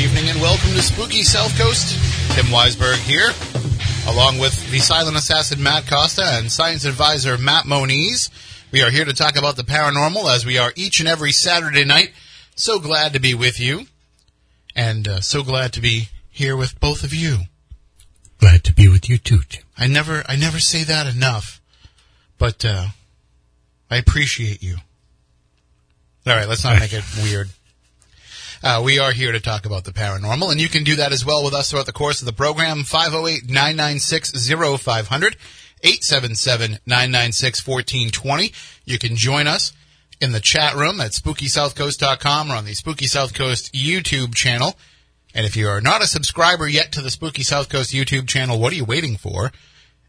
evening and welcome to Spooky South Coast. Tim Weisberg here, along with the silent assassin Matt Costa and science advisor Matt Moniz. We are here to talk about the paranormal as we are each and every Saturday night. So glad to be with you, and so glad to be here with both of you. Glad to be with you too, Tim. I never say that enough, but I appreciate you. All right, let's not make it weird. We are here to talk about the paranormal, and you can do that as well with us throughout the course of the program. 508-996-0500, 877-996-1420. You can join us in the chat room at SpookySouthCoast.com or on the Spooky South Coast YouTube channel. And if you are not a subscriber yet to the Spooky South Coast YouTube channel, what are you waiting for?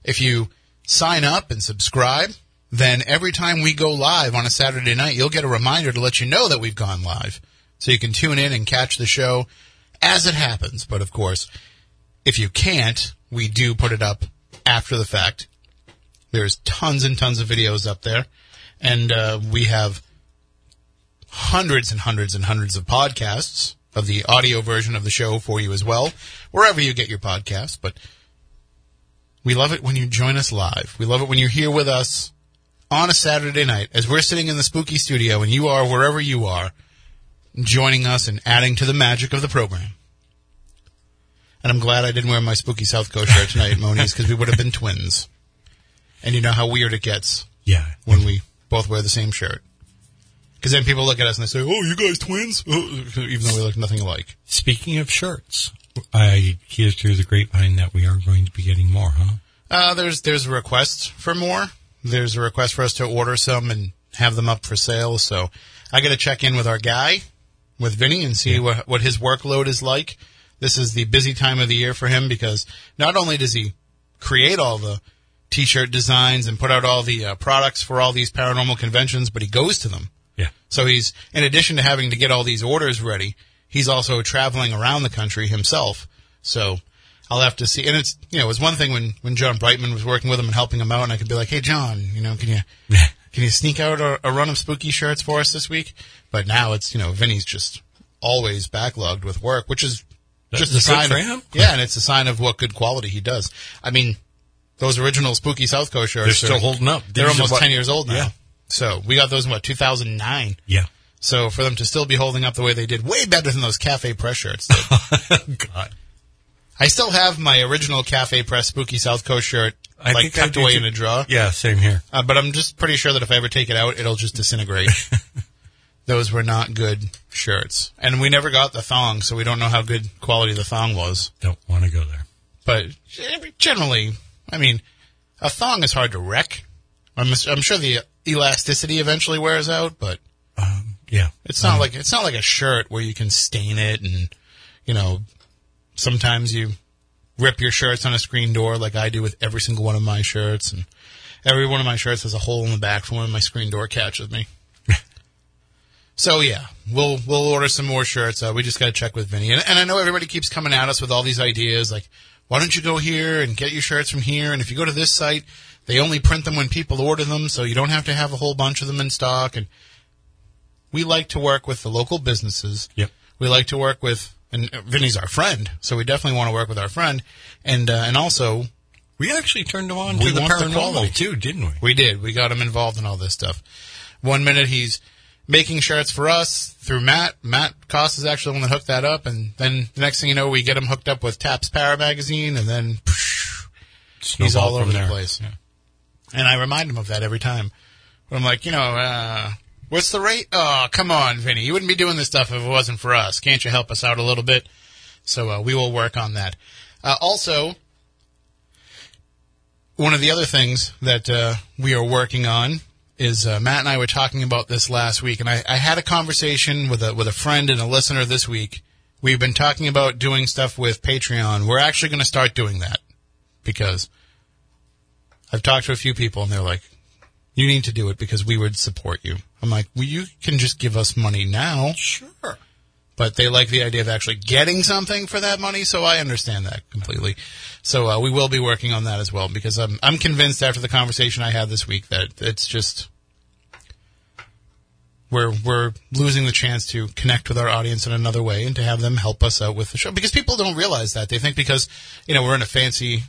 If you sign up and subscribe, then every time we go live on a Saturday night, you'll get a reminder to let you know that we've gone live. So you can tune in and catch the show as it happens. But, of course, if you can't, we do put it up after the fact. There's tons and tons of videos up there. And we have hundreds and hundreds and hundreds of podcasts of the audio version of the show for you as well, wherever you get your podcasts. But we love it when you join us live. We love it when you're here with us on a Saturday night as we're sitting in the Spooky Studio and you are wherever you are, joining us and adding to the magic of the program. And I'm glad I didn't wear my Spooky South Coast shirt tonight, Moniz, because we would have been twins. And you know how weird it gets when we both wear the same shirt. Because then people look at us and they say, oh, you guys twins? Even though we look nothing alike. Speaking of shirts, I hear through the grapevine that we are going to be getting more, huh? There's a request for more. There's a request for us to order some and have them up for sale. So I got to check in with our guy, with Vinny, and see what his workload is like. This is the busy time of the year for him because not only does he create all the T-shirt designs and put out all the products for all these paranormal conventions, but he goes to them. Yeah. So he's, in addition to having to get all these orders ready, he's also traveling around the country himself. So I'll have to see. And it's, you know, it was one thing when John Brightman was working with him and helping him out, and I could be like, hey, John, you know, can you sneak out a run of Spooky shirts for us this week? But now it's, you know, Vinny's just always backlogged with work, which is just a sign of, and it's a sign of what good quality he does. I mean, those original Spooky South Coast shirts, they're still holding up. They're almost 10 years old now. Yeah. So we got those in 2009. Yeah. So for them to still be holding up the way they did, way better than those Cafe Press shirts. God. I still have my original Cafe Press Spooky South Coast shirt, tucked away in a drawer. Yeah, same here. But I'm just pretty sure that if I ever take it out, it'll just disintegrate. Those were not good shirts. And we never got the thong, so we don't know how good quality the thong was. Don't want to go there. But generally, I mean, a thong is hard to wreck. I'm sure the elasticity eventually wears out, but it's not like a shirt where you can stain it and, you know, sometimes you rip your shirts on a screen door like I do with every single one of my shirts. And every one of my shirts has a hole in the back from one of my screen door catches me. So, yeah, we'll order some more shirts. We just got to check with Vinny. And I know everybody keeps coming at us with all these ideas, like, why don't you go here and get your shirts from here? And if you go to this site, they only print them when people order them, so you don't have to have a whole bunch of them in stock. And we like to work with the local businesses. Yep. We like to work with, and Vinny's our friend, so we definitely want to work with our friend. And also, we actually turned him on to the paranormal, too, didn't we? We did. We got him involved in all this stuff. One minute he's making shirts for us through Matt. Matt Cost is actually the one that hooked that up. And then the next thing you know, we get him hooked up with Taps Para magazine. And then he's all over the place. Yeah. And I remind him of that every time. But I'm like, you know, what's the rate? Oh, come on, Vinny. You wouldn't be doing this stuff if it wasn't for us. Can't you help us out a little bit? So we will work on that. Also, one of the other things that we are working on is Matt and I were talking about this last week, and I had a conversation with a friend and a listener this week. We've been talking about doing stuff with Patreon. We're actually going to start doing that because I've talked to a few people, and they're like, you need to do it because we would support you. I'm like, well, you can just give us money now. Sure. But they like the idea of actually getting something for that money, so I understand that completely. So we will be working on that as well, because I'm convinced after the conversation I had this week that it's just we're losing the chance to connect with our audience in another way and to have them help us out with the show. Because people don't realize that. They think because, you know, we're in a fancy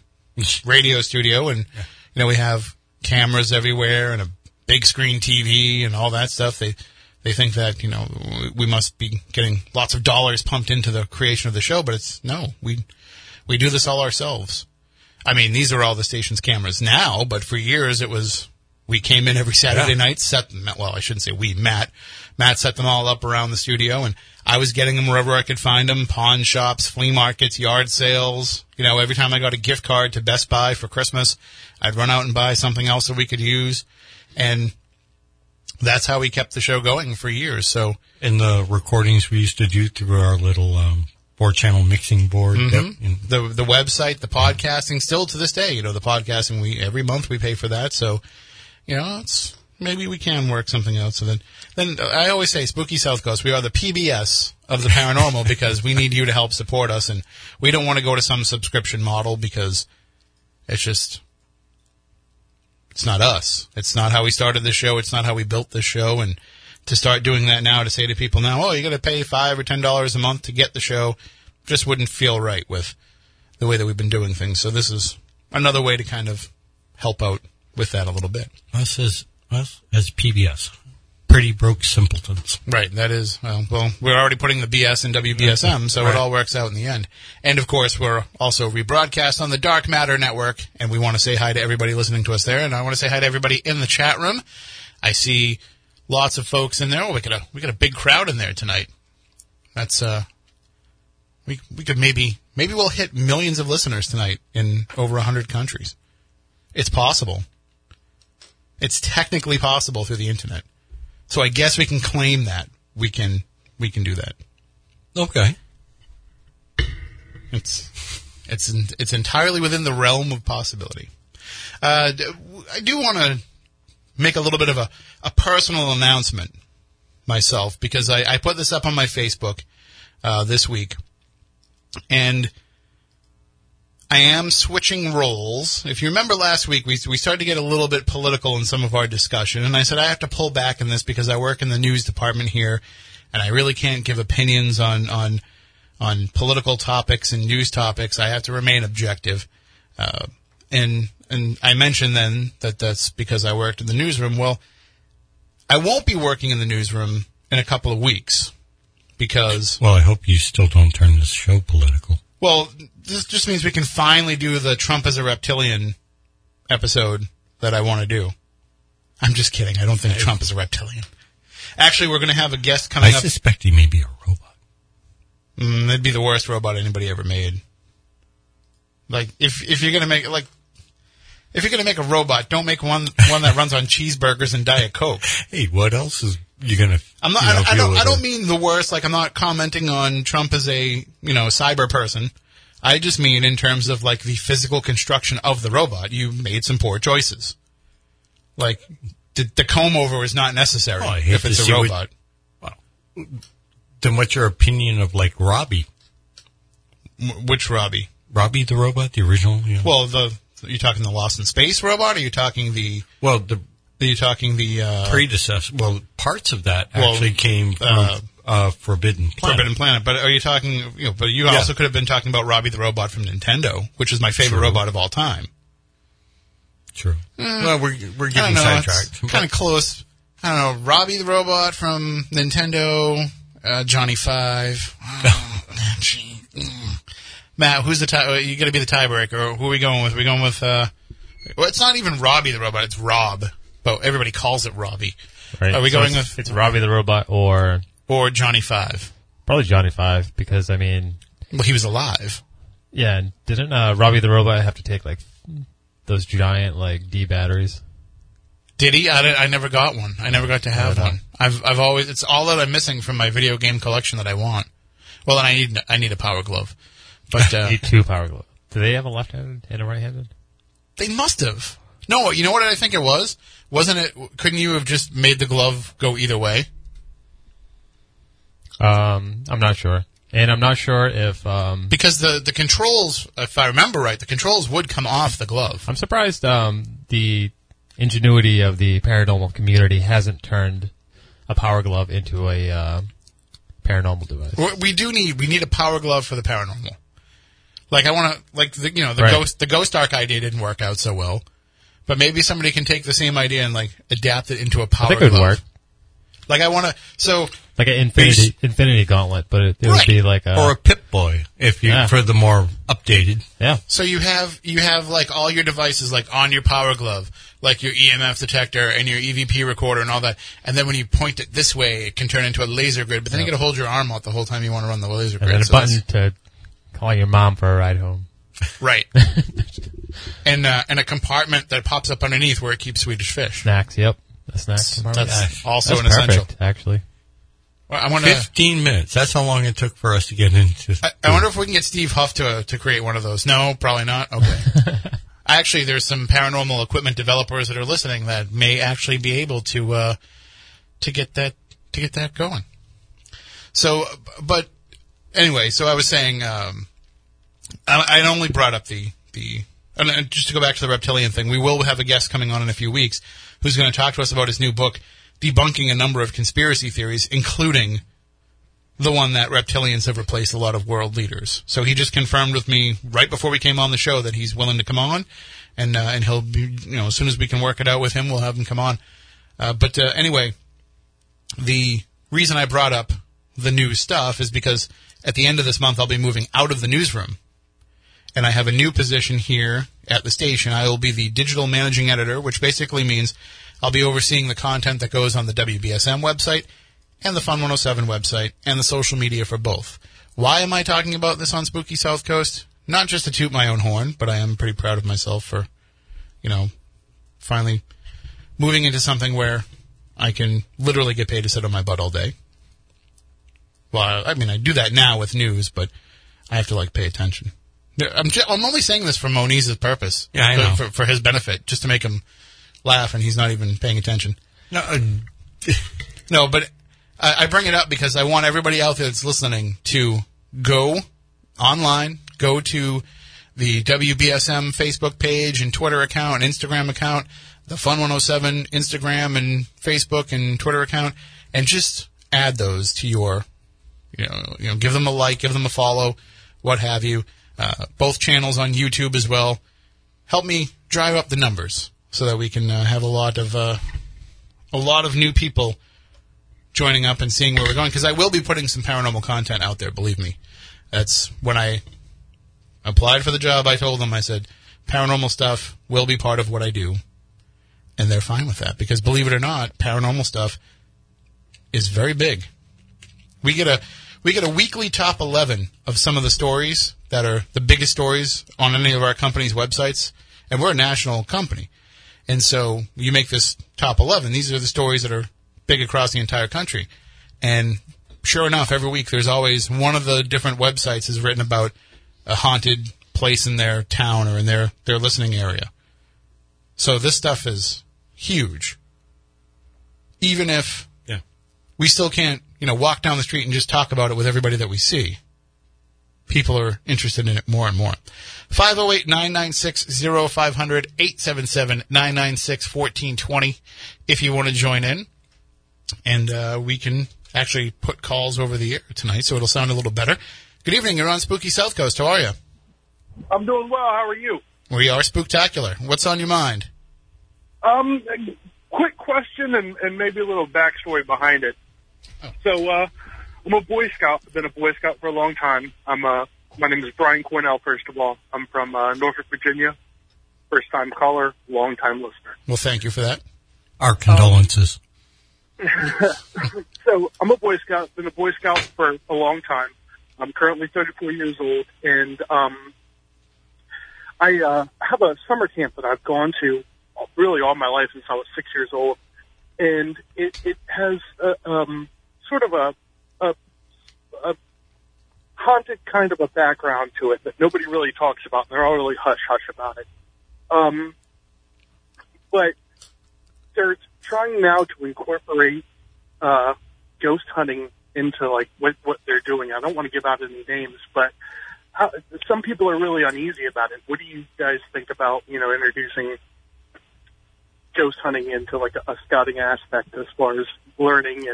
radio studio and, you know, we have cameras everywhere and a big screen TV and all that stuff. They think that, you know, we must be getting lots of dollars pumped into the creation of the show, but it's no, we do this all ourselves. I mean, these are all the station's cameras now, but for years it was, we came in every Saturday night, set them, well, I shouldn't say we, Matt set them all up around the studio, and I was getting them wherever I could find them, pawn shops, flea markets, yard sales. You know, every time I got a gift card to Best Buy for Christmas, I'd run out and buy something else that we could use, and that's how we kept the show going for years. So, and the recordings we used to do through our little four-channel mixing board, the website, the podcasting, still to this day, you know, the podcasting, we every month we pay for that. So, you know, it's maybe we can work something out. So then I always say, Spooky South Coast, we are the PBS of the paranormal because we need you to help support us, and we don't want to go to some subscription model because it's just. It's not us. It's not how we started the show. It's not how we built the show. And to start doing that now, to say to people now, oh, you got to pay $5 or $10 a month to get the show, just wouldn't feel right with the way that we've been doing things. So this is another way to kind of help out with that a little bit. Us as PBS. Pretty Broke Simpletons. Right. That is, well, we're already putting the BS in WBSM, so It all works out in the end. And, of course, we're also rebroadcast on the Dark Matter Network, and we want to say hi to everybody listening to us there, and I want to say hi to everybody in the chat room. I see lots of folks in there. Oh, we got a big crowd in there tonight. That's, we could maybe we'll hit millions of listeners tonight in over 100 countries. It's possible. It's technically possible through the internet. So I guess we can claim that we can do that. Okay. It's entirely within the realm of possibility. I do want to make a little bit of a personal announcement myself because I put this up on my Facebook this week, and I am switching roles. If you remember last week, we started to get a little bit political in some of our discussion, and I said I have to pull back in this because I work in the news department here, and I really can't give opinions on political topics and news topics. I have to remain objective. And I mentioned then that that's because I worked in the newsroom. Well, I won't be working in the newsroom in a couple of weeks because... Well, I hope you still don't turn this show political. Well, this just means we can finally do the Trump as a Reptilian episode that I want to do. I'm just kidding. I don't think Trump is a reptilian. Actually, we're going to have a guest coming up. I suspect he may be a robot. That'd be the worst robot anybody ever made. Like, if you're going to make a robot, don't make one that runs on cheeseburgers and Diet Coke. Hey, what else is... I don't mean the worst. Like, I'm not commenting on Trump as a, you know, cyber person. I just mean in terms of, like, the physical construction of the robot. You made some poor choices. Like, the comb-over is not necessary if it's a robot. Well, then what's your opinion of, like, Robbie? Which Robbie? Robbie the robot, the original? You know? Well, are you talking the Lost in Space robot? Or are you talking the... Well, the... Are you talking the predecessor? Well, parts of that actually came from Forbidden Planet. Forbidden Planet, but are you talking? You know, but you also could have been talking about Robbie the robot from Nintendo, which is my favorite robot of all time. True. Well, we're getting sidetracked. Kind of close. I don't know. Robbie the robot from Nintendo. Johnny 5. Matt, who's the tie? You got to be the tiebreaker. Who are we going with? Are we going with? Well, it's not even Robbie the robot. It's Rob. But everybody calls it Robbie. Right. Are we going with... It's Robbie the Robot or... Or Johnny 5. Probably Johnny 5 because, I mean... Well, he was alive. Yeah, and didn't Robbie the Robot have to take, like, those giant, like, D batteries? Did he? I never got one. I never got to have one. I've always... It's all that I'm missing from my video game collection that I want. Well, and I need a power glove. But I need two power gloves. Do they have a left-handed and a right-handed? They must have. No, you know what I think it was? Wasn't it? Couldn't you have just made the glove go either way? I'm not sure, and I'm not sure if because the controls, if I remember right, the controls would come off the glove. I'm surprised the ingenuity of the paranormal community hasn't turned a power glove into a paranormal device. We need a power glove for the paranormal. Like I want to, like the, you know, the right. ghost arc idea didn't work out so well, but maybe somebody can take the same idea and like adapt it into a power glove. I think it would work. Like I want to, so like an infinity gauntlet, but it would be like a or a Pip Boy if you for the more updated. Yeah. So you have like all your devices like on your power glove, like your EMF detector and your EVP recorder and all that. And then when you point it this way, it can turn into a laser grid. But then you got to hold your arm out the whole time you want to run the laser grid. And then a button to call your mom for a ride home. Right. and a compartment that pops up underneath where it keeps Swedish fish. Snacks. Yep. That's also an essential. Actually, well, I wonder, 15 minutes. That's how long it took for us to get into. I wonder if we can get Steve Huff to create one of those. No, probably not. Okay. Actually, there's some paranormal equipment developers that are listening that may actually be able to get that going. So, but anyway, so I was saying, I only brought up the. And just to go back to the reptilian thing, we will have a guest coming on in a few weeks who's going to talk to us about his new book, debunking a number of conspiracy theories, including the one that reptilians have replaced a lot of world leaders. So he just confirmed with me right before we came on the show that he's willing to come on, and he'll be, you know, as soon as we can work it out with him, we'll have him come on. But anyway, the reason I brought up the new stuff is because at the end of this month I'll be moving out of the newsroom. And I have a new position here at the station. I will be the digital managing editor, which basically means I'll be overseeing the content that goes on the WBSM website and the Fun 107 website and the social media for both. Why am I talking about this on Spooky South Coast? Not just to toot my own horn, but I am pretty proud of myself for, you know, finally moving into something where I can literally get paid to sit on my butt all day. Well, I mean, I do that now with news, but I have to, like, pay attention. I'm only saying this for Moniz's purpose. Yeah, I know. For his benefit, just to make him laugh, and he's not even paying attention. No, but I bring it up because I want everybody out there that's listening to go online, go to the WBSM Facebook page and Twitter account and Instagram account, the Fun 107 Instagram and Facebook and Twitter account, and just add those to your, you know, give them a like, give them a follow, what have you. Both channels on YouTube as well. Help me drive up the numbers so that we can have a lot of new people joining up and seeing where we're going. Because I will be putting some paranormal content out there. Believe me, that's when I applied for the job. I told them, I said, paranormal stuff will be part of what I do, and they're fine with that. Because believe it or not, paranormal stuff is very big. We get a weekly top 11 of some of the stories that are the biggest stories on any of our company's websites, and we're a national company. And so you make this top 11. These are the stories that are big across the entire country. And sure enough, every week there's always one of the different websites is written about a haunted place in their town or in their listening area. So this stuff is huge. Even if we still can't, walk down the street and just talk about it with everybody that we see. People are interested in it more and more. 508-996-0500, 877-996-1420 if you want to join in. And we can actually put calls over the air tonight, so it'll sound a little better. Good evening. You're on Spooky South Coast. How are you? I'm doing well. How are you? We are spooktacular. What's on your mind? Quick question and maybe a little backstory behind it. Oh. So, I'm a Boy Scout. I've been a Boy Scout for a long time. My name is Brian Cornell, first of all. I'm from Norfolk, Virginia. First-time caller, long-time listener. Well, thank you for that. Our condolences. So I'm a Boy Scout. Been a Boy Scout for a long time. I'm currently 34 years old, and I have a summer camp that I've gone to really all my life since I was 6 years old, and it has sort of a haunted kind of a background to it that nobody really talks about. They're all really hush-hush about it. But they're trying now to incorporate ghost hunting into, like, what they're doing. I don't want to give out any names, but some people are really uneasy about it. What do you guys think about, introducing ghost hunting into like a scouting aspect as far as learning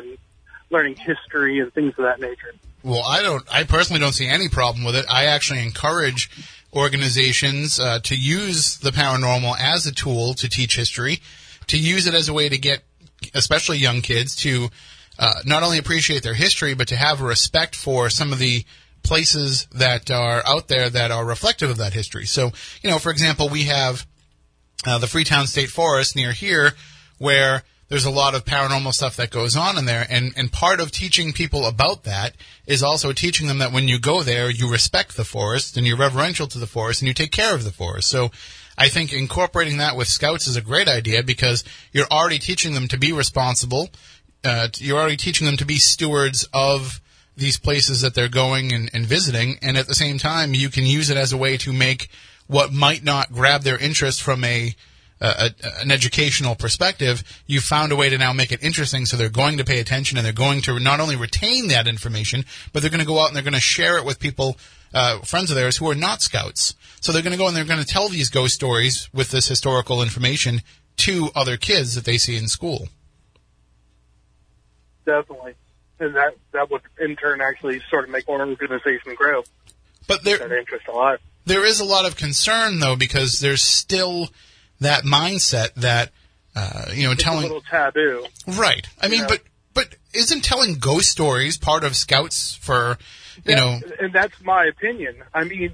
history and things of that nature. Well, I personally don't see any problem with it. I actually encourage organizations to use the paranormal as a tool to teach history, to use it as a way to get especially young kids to not only appreciate their history, but to have a respect for some of the places that are out there that are reflective of that history. So, you know, for example, we have the Freetown State Forest near here where there's a lot of paranormal stuff that goes on in there. And part of teaching people about that is also teaching them that when you go there, you respect the forest and you're reverential to the forest and you take care of the forest. So I think incorporating that with scouts is a great idea because you're already teaching them to be responsible. You're already teaching them to be stewards of these places that they're going and visiting. And at the same time, you can use it as a way to make what might not grab their interest from an educational perspective. You found a way to now make it interesting, so they're going to pay attention and they're going to not only retain that information, but they're going to go out and they're going to share it with people, friends of theirs who are not scouts. So they're going to go and they're going to tell these ghost stories with this historical information to other kids that they see in school. Definitely. And that would in turn actually sort of make our organization grow. But that interest a lot. There is a lot of concern though, because there's still that mindset that it's telling a little taboo, right? I mean, but isn't telling ghost stories part of scouts for you know? And that's my opinion. I mean,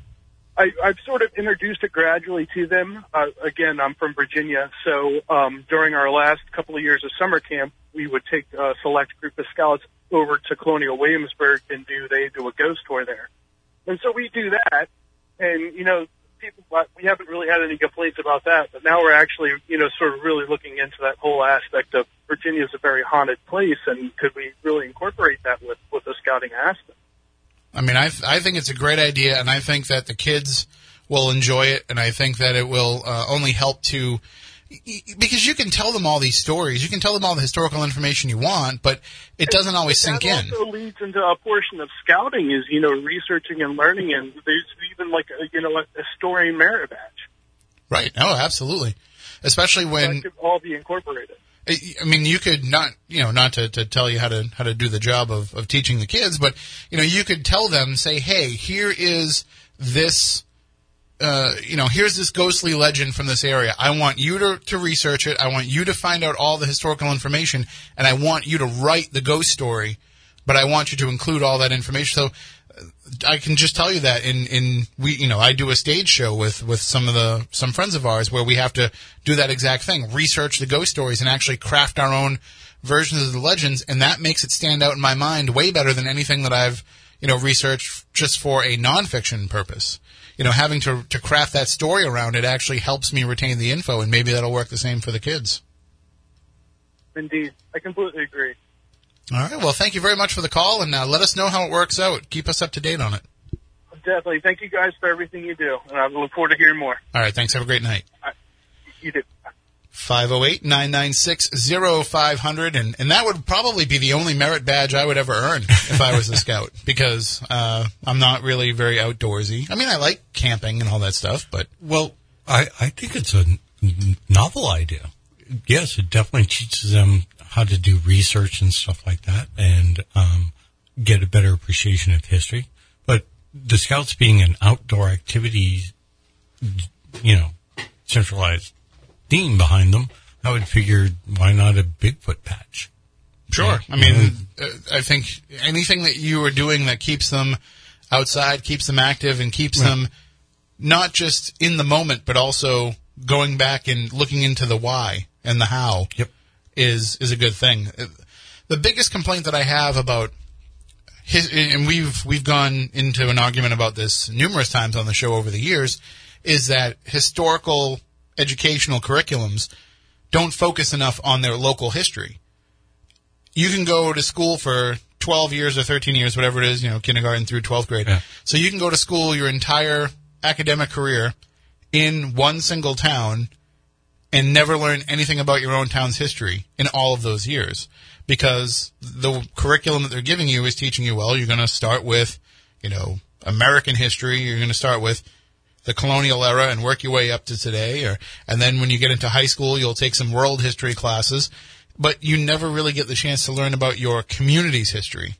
I've sort of introduced it gradually to them. Again, I'm from Virginia, so during our last couple of years of summer camp, we would take a select group of scouts over to Colonial Williamsburg and do a ghost tour there, and so we do that, and we haven't really had any complaints about that, but now we're actually, sort of really looking into that whole aspect of Virginia's a very haunted place, and could we really incorporate that with the scouting aspect? I mean, I think it's a great idea, and I think that the kids will enjoy it, and I think that it will only help to... Because you can tell them all these stories, you can tell them all the historical information you want, but it doesn't always sink in. That also leads into a portion of scouting is, researching and learning, and there's even like a historian merit badge. Right. Oh, absolutely. Especially when that could all be incorporated. I mean, you could not to tell you how to do the job of teaching the kids, but you could tell them, say, hey, here is this. Here's this ghostly legend from this area. I want you to research it. I want you to find out all the historical information, and I want you to write the ghost story, but I want you to include all that information. So I can just tell you that I do a stage show with some friends of ours where we have to do that exact thing, research the ghost stories and actually craft our own versions of the legends. And that makes it stand out in my mind way better than anything that I've, researched just for a nonfiction purpose. Having to craft that story around it actually helps me retain the info, and maybe that'll work the same for the kids. Indeed. I completely agree. All right. Well, thank you very much for the call, and let us know how it works out. Keep us up to date on it. Definitely. Thank you guys for everything you do, and I look forward to hearing more. All right. Thanks. Have a great night. You too. 508-996-0500, and that would probably be the only merit badge I would ever earn if I was a scout, because I'm not really very outdoorsy. I mean, I like camping and all that stuff, but... Well, I think it's a novel idea. Yes, it definitely teaches them how to do research and stuff like that and get a better appreciation of history. But the scouts being an outdoor activity, centralized theme behind them, I would figure, why not a Bigfoot patch? Sure. I mean, I think anything that you are doing that keeps them outside, keeps them active, and keeps them not just in the moment, but also going back and looking into the why and the how is a good thing. The biggest complaint that I have about and we've gone into an argument about this numerous times on the show over the years, is that historical educational curriculums don't focus enough on their local history. You can go to school for 12 years or 13 years, whatever it is, kindergarten through 12th grade. Yeah. So you can go to school your entire academic career in one single town and never learn anything about your own town's history in all of those years, because the curriculum that they're giving you is teaching you, well, you're going to start with, American history. You're going to start with the colonial era and work your way up to today. And then when you get into high school, you'll take some world history classes. But you never really get the chance to learn about your community's history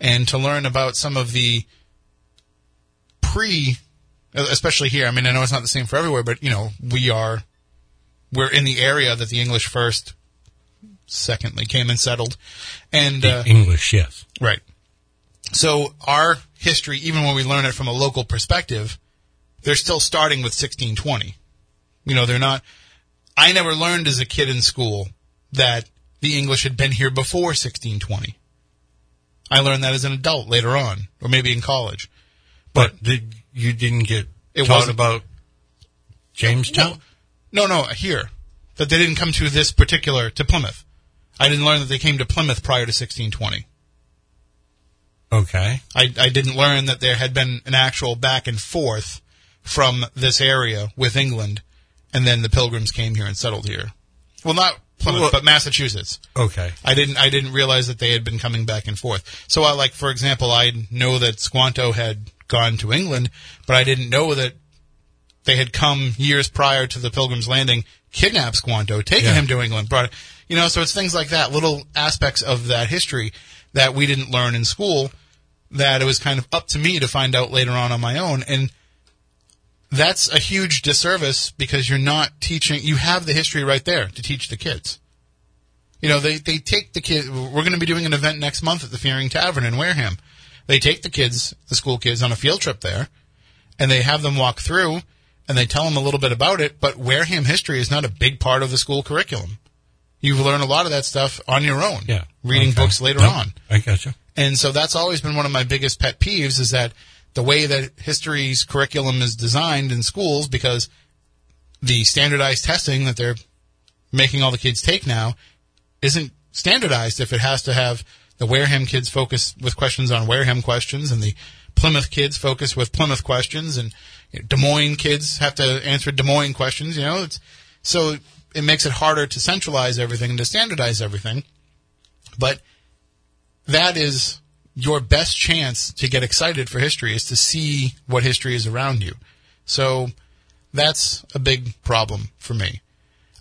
and to learn about some of the especially here. I mean, I know it's not the same for everywhere, but, you know, we're in the area that the English secondly came and settled. And English, yes. Right. So our history, even when we learn it from a local perspective, they're still starting with 1620. You know, they're not... I never learned as a kid in school that the English had been here before 1620. I learned that as an adult later on, or maybe in college. But you didn't get taught about Jamestown? No, here. That they didn't come to to Plymouth. I didn't learn that they came to Plymouth prior to 1620. Okay. I didn't learn that there had been an actual back and forth from this area with England, and then the Pilgrims came here and settled here. Well, not Plymouth, but Massachusetts. Okay. I didn't realize that they had been coming back and forth. So for example, I know that Squanto had gone to England, but I didn't know that they had come years prior to the Pilgrims landing, kidnapped Squanto, taken him to England, so it's things like that, little aspects of that history that we didn't learn in school, that it was kind of up to me to find out later on my own. And that's a huge disservice, because you're not teaching. You have the history right there to teach the kids. You know, they take the kids. We're going to be doing an event next month at the Fearing Tavern in Wareham. They take the school kids, on a field trip there, and they have them walk through, and they tell them a little bit about it. But Wareham history is not a big part of the school curriculum. You've learned a lot of that stuff on your own, reading books later on. I gotcha. And so that's always been one of my biggest pet peeves, is that the way that history's curriculum is designed in schools, because the standardized testing that they're making all the kids take now isn't standardized. If it has to have the Wareham kids focus with questions on Wareham questions, and the Plymouth kids focus with Plymouth questions, and Des Moines kids have to answer Des Moines questions, so it makes it harder to centralize everything and to standardize everything. But that is your best chance to get excited for history, is to see what history is around you. So that's a big problem for me.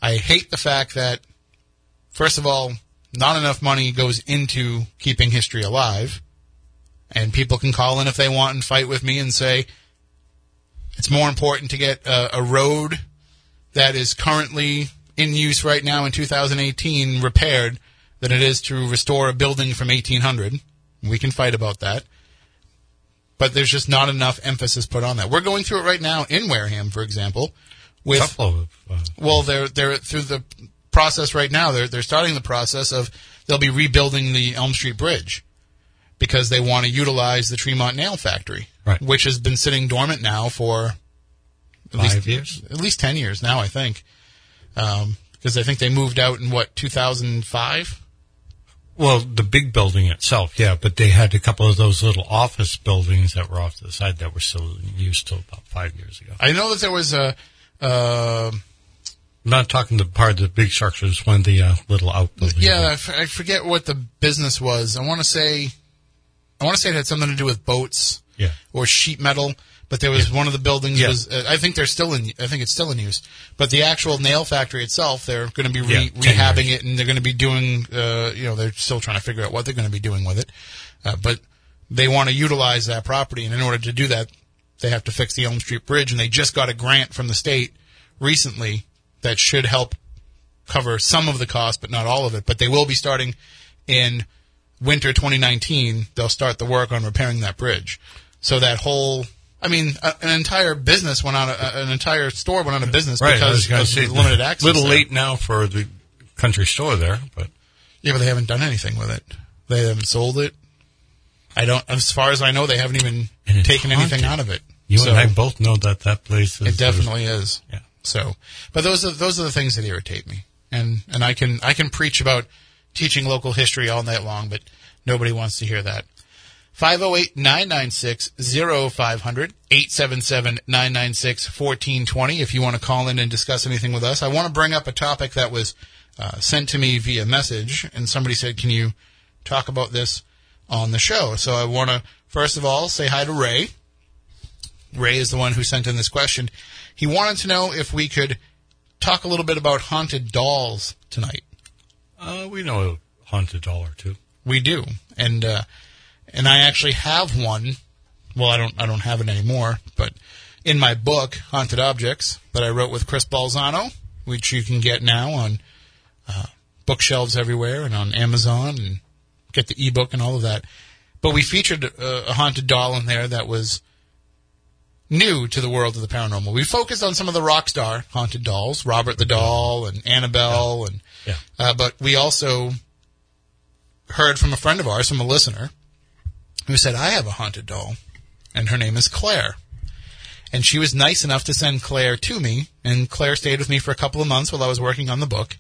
I hate the fact that, first of all, not enough money goes into keeping history alive. And people can call in if they want and fight with me and say it's more important to get a road that is currently in use right now in 2018 repaired than it is to restore a building from 1800. We can fight about that. But there's just not enough emphasis put on that. We're going through it right now in Wareham, for example. They're through the process right now. They're starting the process of, they'll be rebuilding the Elm Street Bridge, because they want to utilize the Tremont Nail Factory, which has been sitting dormant now for at least 10 years now, I think. Because I think they moved out in 2005? Well, the big building itself, yeah, but they had a couple of those little office buildings that were off to the side that were still used till about 5 years ago. I know that there was a... I'm not talking the part of the big structures, one of the little outbuildings. Yeah, I forget what the business was. I want to say it had something to do with boats or sheet metal, but there was one of the buildings was... I think it's still in use. But the actual nail factory itself, they're going to be rehabbing it, and they're going to be doing... they're still trying to figure out what they're going to be doing with it. But they want to utilize that property, and in order to do that, they have to fix the Elm Street Bridge, and they just got a grant from the state recently that should help cover some of the cost, but not all of it. But they will be starting in winter 2019. They'll start the work on repairing that bridge. So that whole... an entire store went out of business because of limited access. A little late now for the country store there, but... Yeah, but they haven't done anything with it. They haven't sold it. As far as I know, they haven't even taken anything out of it. And I both know that place is... It definitely is. Yeah. So, but those are the things that irritate me. And I can preach about teaching local history all night long, but nobody wants to hear that. 508-996-0500, 877-996-1420 if you want to call in and discuss anything with us. I want to bring up a topic that was sent to me via message, and somebody said, can you talk about this on the show? So I want to, first of all, say hi to Ray. Ray is the one who sent in this question. He wanted to know if we could talk a little bit about haunted dolls tonight. We know a haunted doll or two. We do. And I actually have one. Well, I don't have it anymore, but in my book, Haunted Objects, that I wrote with Chris Balzano, which you can get now on bookshelves everywhere and on Amazon, and get the ebook and all of that. But we featured a haunted doll in there that was new to the world of the paranormal. We focused on some of the rock star haunted dolls, Robert the Doll and Annabelle, and but we also heard from a friend of ours, from a listener, who said, I have a haunted doll, and her name is Claire. And she was nice enough to send Claire to me, and Claire stayed with me for a couple of months while I was working on the book,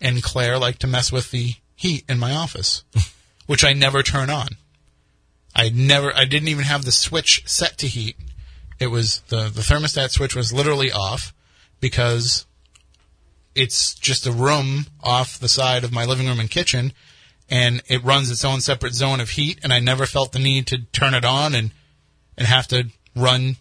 and Claire liked to mess with the heat in my office, which I never turn on. I didn't even have the switch set to heat. It was the thermostat switch was literally off because it's just a room off the side of my living room and kitchen, and it runs its own separate zone of heat, and I never felt the need to turn it on and have to run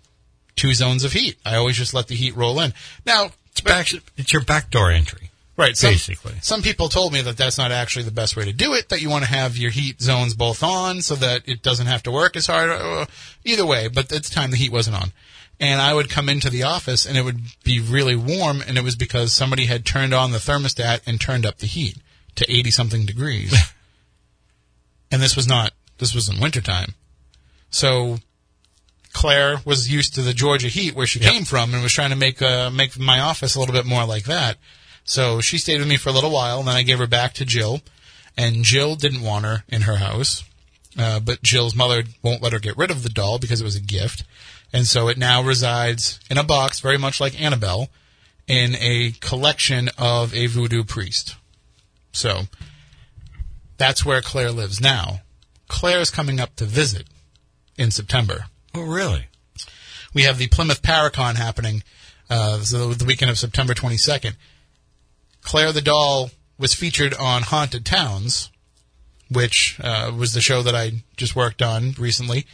two zones of heat. I always just let the heat roll in. Now, it's your backdoor entry. Right. Basically. Some people told me that that's not actually the best way to do it, that you want to have your heat zones both on so that it doesn't have to work as hard. Either way, but at the time the heat wasn't on. And I would come into the office, and it would be really warm, and it was because somebody had turned on the thermostat and turned up the heat to 80-something degrees. And this was in wintertime. So Claire was used to the Georgia heat where she came from and was trying to make my office a little bit more like that. So she stayed with me for a little while, and then I gave her back to Jill. And Jill didn't want her in her house, but Jill's mother won't let her get rid of the doll because it was a gift. And so it now resides in a box, very much like Annabelle, in a collection of a voodoo priest. So that's where Claire lives now. Claire's coming up to visit in September. Oh, really? We have the Plymouth Paracon happening the weekend of September 22nd. Claire the Doll was featured on Haunted Towns, which was the show that I just worked on recently.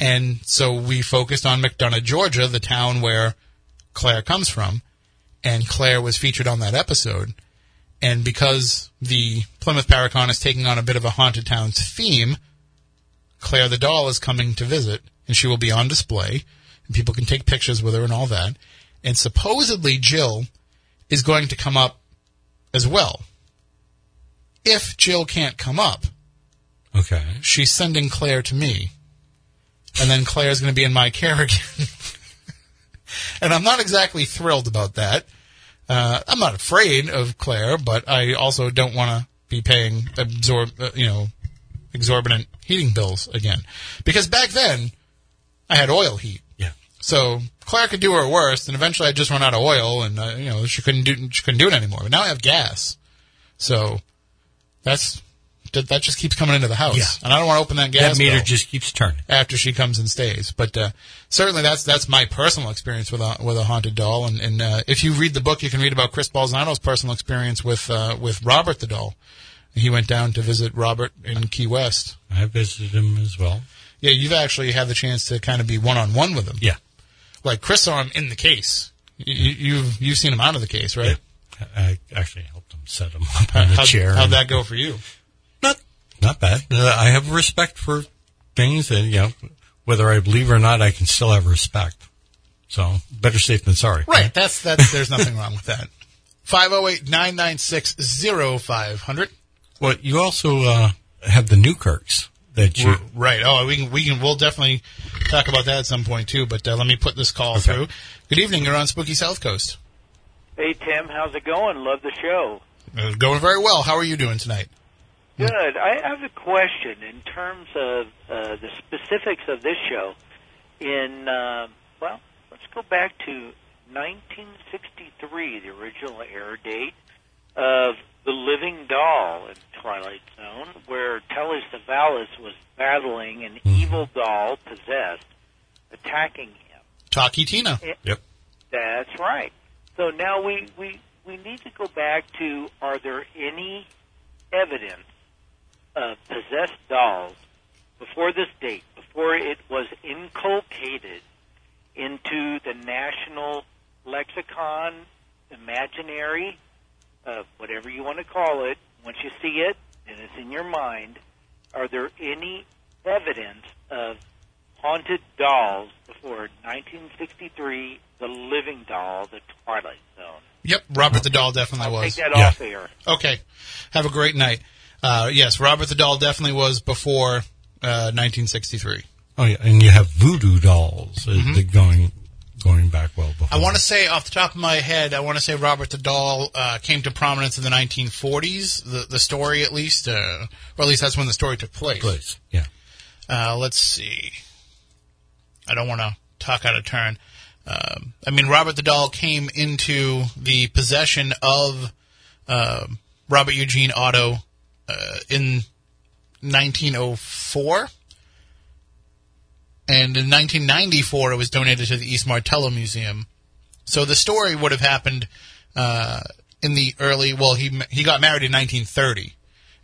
And so we focused on McDonough, Georgia, the town where Claire comes from. And Claire was featured on that episode. And because the Plymouth Paracon is taking on a bit of a Haunted Towns theme, Claire the Doll is coming to visit, and she will be on display, and people can take pictures with her and all that. And supposedly Jill is going to come up as well. If Jill can't come up, okay, she's sending Claire to me, and then Claire's going to be in my care again. And I'm not exactly thrilled about that. I'm not afraid of Claire, but I also don't want to be paying exorbitant heating bills again, because back then I had oil heat. So Claire could do her worst, and eventually I just run out of oil, and she couldn't do it anymore. But now I have gas, so that just keeps coming into the house, and I don't want to open that gas. That meter just keeps turning after she comes and stays. But certainly that's my personal experience with a haunted doll, and if you read the book, you can read about Chris Balzano's personal experience with Robert the Doll. He went down to visit Robert in Key West. I visited him as well. Yeah, you've actually had the chance to kind of be one on one with him. Yeah. Like, Chris saw him in the case. You've seen him out of the case, right? Yeah. I actually helped him set him up on the chair. How'd that go for you? Not bad. I have respect for things that, whether I believe or not, I can still have respect. So, better safe than sorry. Right. That's there's nothing wrong with that. 508-996-0500. Well, you also have the Newkirks. Right. Oh, we'll definitely talk about that at some point too. But let me put this call through. Good evening. You're on Spooky South Coast. Hey Tim, how's it going? Love the show. Going very well. How are you doing tonight? Good. I have a question in terms of the specifics of this show. Let's go back to 1963, the original air date of The Living Doll in Twilight Zone, where Telly Savalas was battling an evil doll possessed, attacking him. Talkie Tina. Yep. That's right. So now we need to go back to, are there any evidence of possessed dolls before this date, before it was inculcated into the National Lexicon, imaginary, whatever you want to call it. Once you see it, and it's in your mind, are there any evidence of haunted dolls before 1963, the living doll, the Twilight Zone? Yep, Robert the Doll definitely was. Take that off air. Okay. Have a great night. Yes, Robert the Doll definitely was before 1963. Oh, yeah, and you have voodoo dolls going back well before. I want to say, off the top of my head, I want to say Robert the Doll came to prominence in the 1940s, the story at least, or at least that's when the story took place. Yeah. Let's see. I don't want to talk out of turn. I mean, Robert the Doll came into the possession of Robert Eugene Otto in 1904. And in 1994, it was donated to the East Martello Museum. So the story would have happened in the early... Well, he got married in 1930,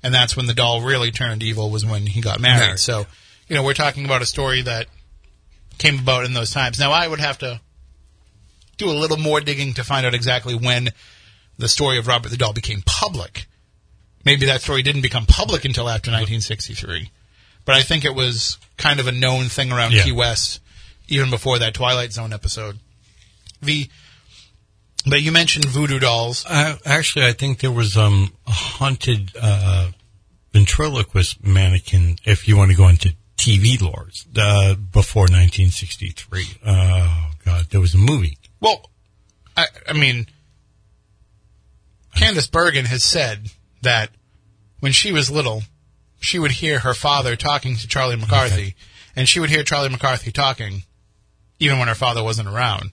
and that's when the doll really turned evil, was when he got married. So, you know, we're talking about a story that came about in those times. Now, I would have to do a little more digging to find out exactly when the story of Robert the Doll became public. Maybe that story didn't become public until after 1963. But I think it was kind of a known thing around Key West, even before that Twilight Zone episode. But you mentioned voodoo dolls. Actually, I think there was a haunted ventriloquist mannequin, if you want to go into TV lore, before 1963. Oh, God, there was a movie. Well, I mean, Candace Bergen has said that when she was little, she would hear her father talking to Charlie McCarthy, and she would hear Charlie McCarthy talking even when her father wasn't around.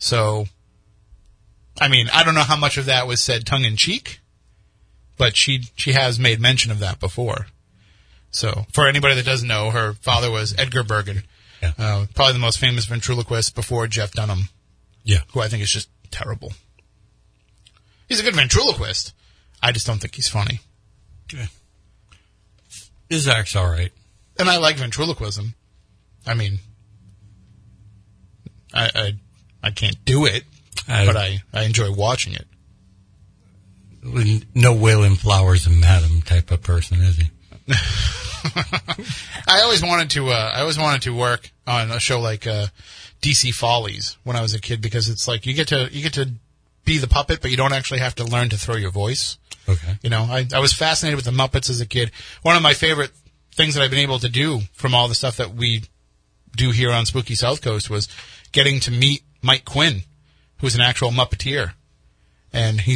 So, I mean, I don't know how much of that was said tongue-in-cheek, but she has made mention of that before. So, for anybody that doesn't know, her father was Edgar Bergen, probably the most famous ventriloquist before Jeff Dunham, who I think is just terrible. He's a good ventriloquist. I just don't think he's funny. Yeah. His act's all right. And I like ventriloquism. I mean, I can't do it, but I enjoy watching it. No Waylon Flowers and Madam type of person, is he? I always wanted to work on a show like DC Follies when I was a kid, because it's like you get to be the puppet, but you don't actually have to learn to throw your voice. Okay. You know, I was fascinated with the Muppets as a kid. One of my favorite things that I've been able to do from all the stuff that we do here on Spooky South Coast was getting to meet Mike Quinn, who's an actual Muppeteer. And he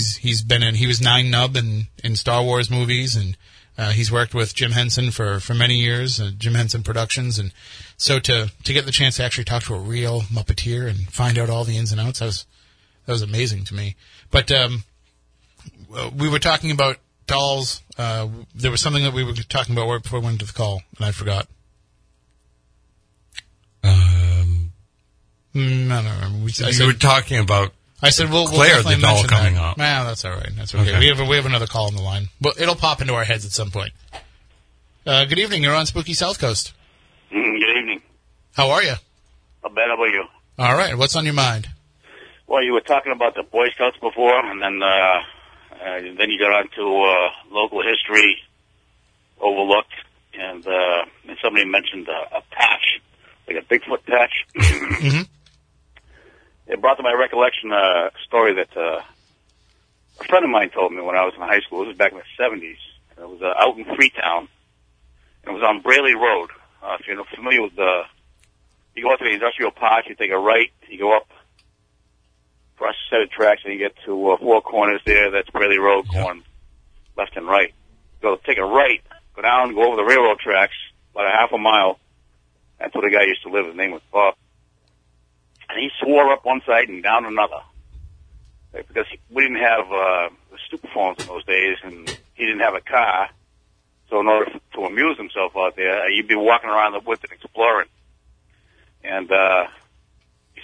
was Nine Nub in Star Wars movies, and he's worked with Jim Henson for many years, Jim Henson Productions. And so to get the chance to actually talk to a real Muppeteer and find out all the ins and outs, that was amazing to me. But, we were talking about dolls. There was something that we were talking about right before we went to the call, and I forgot. No. We were talking about. I said, "Well, Claire, the doll coming up." Nah, that's all right. That's okay. We have another call on the line. Well, it'll pop into our heads at some point. Good evening. You're on Spooky South Coast. Good evening. How are you? I'm bad. How are you? All right. What's on your mind? Well, you were talking about the Boy Scouts before, and then. Then you got on to local history, overlooked, and somebody mentioned a patch, like a Bigfoot patch. Mm-hmm. It brought to my recollection a story that a friend of mine told me when I was in high school. This was back in the 70s. It was out in Freetown, and it was on Braley Road. If you're familiar with you go out to the industrial park, you take a right, you go up, across a set of tracks, and you get to Four Corners there. That's Braley Road going left and right. Go take a right, go down, go over the railroad tracks, about a half a mile. That's where the guy used to live. His name was Bob. And he swore up one side and down another. Because we didn't have the stupophones in those days, and he didn't have a car. So in order to amuse himself out there, you'd be walking around the woods and exploring. And,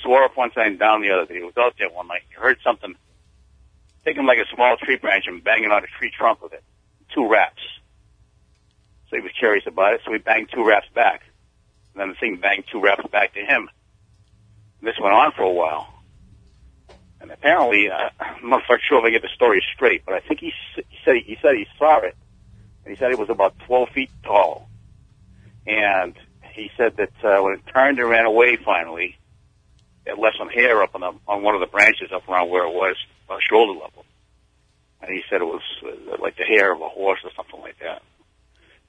swore up one side and down the other. He was out there one night. He heard something, taking like a small tree branch and banging on a tree trunk with it. 2 raps. So he was curious about it, so he banged 2 raps back. And then the thing banged 2 raps back to him. And this went on for a while. And apparently, I'm not quite sure if I get the story straight, but I think he said he saw it. And he said it was about 12 feet tall. And he said that when it turned and ran away finally, it left some hair up on one of the branches up around where it was, shoulder level. And he said it was like the hair of a horse or something like that.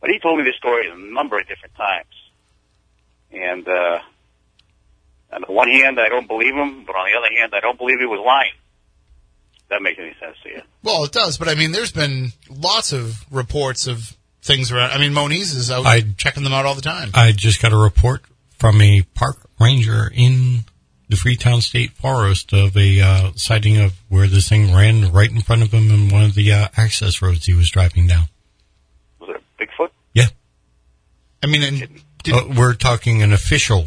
But he told me this story a number of different times. And on the one hand, I don't believe him, but on the other hand, I don't believe he was lying. That makes any sense to you? Well, it does, but I mean, there's been lots of reports of things around. I mean, Moniz is out checking them out all the time. I just got a report from a park ranger in the Freetown State Forest of a sighting of where this thing ran right in front of him in one of the access roads he was driving down. Was it a Bigfoot? Yeah. I mean, we're talking an official,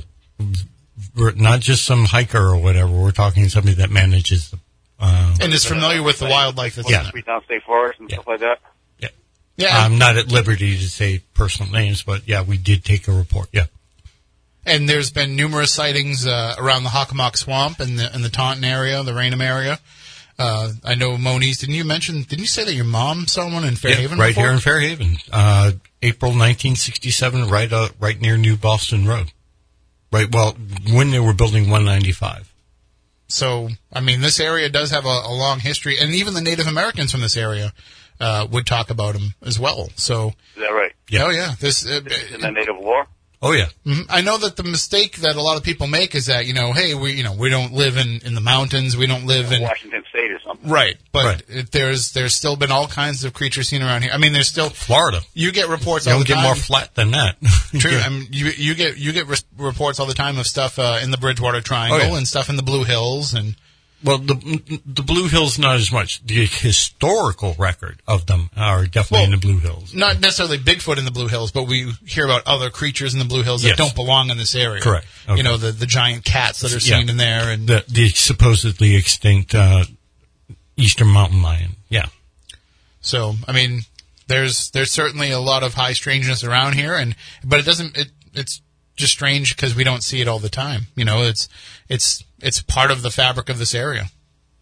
not just some hiker or whatever. We're talking somebody that manages the and is familiar with the wildlife. Yeah. Freetown State Forest and stuff like that. Yeah. Yeah. I'm not at liberty to say personal names, but yeah, we did take a report. Yeah. And there's been numerous sightings around the Hockomock Swamp and the Taunton area, the Raynham area. I know Moniz, didn't you say that your mom saw one in Fairhaven? Yeah, right before? Here in Fairhaven. April 1967, right near New Boston Road. Right, well, when they were building 195. So, I mean, this area does have a long history, and even the Native Americans from this area would talk about them as well. So, is that right? Yeah. Oh, yeah. This, in the Native War? Oh, yeah. I know that the mistake that a lot of people make is that, hey, we don't live in the mountains. We don't live in Washington State or something. Right. But right. There's still been all kinds of creatures seen around here. I mean, there's still Florida. You get reports all the time. You don't get more flat than that. True. Yeah. I mean, you get reports all the time of stuff in the Bridgewater Triangle and stuff in the Blue Hills and. Well, the Blue Hills, not as much. The historical record of them are definitely in the Blue Hills. Not necessarily Bigfoot in the Blue Hills, but we hear about other creatures in the Blue Hills that don't belong in this area. Correct. Okay. The giant cats that are seen in there. And the supposedly extinct eastern mountain lion. Yeah. So, I mean, there's certainly a lot of high strangeness around here, but it doesn't. It's just strange because we don't see it all the time. It's part of the fabric of this area.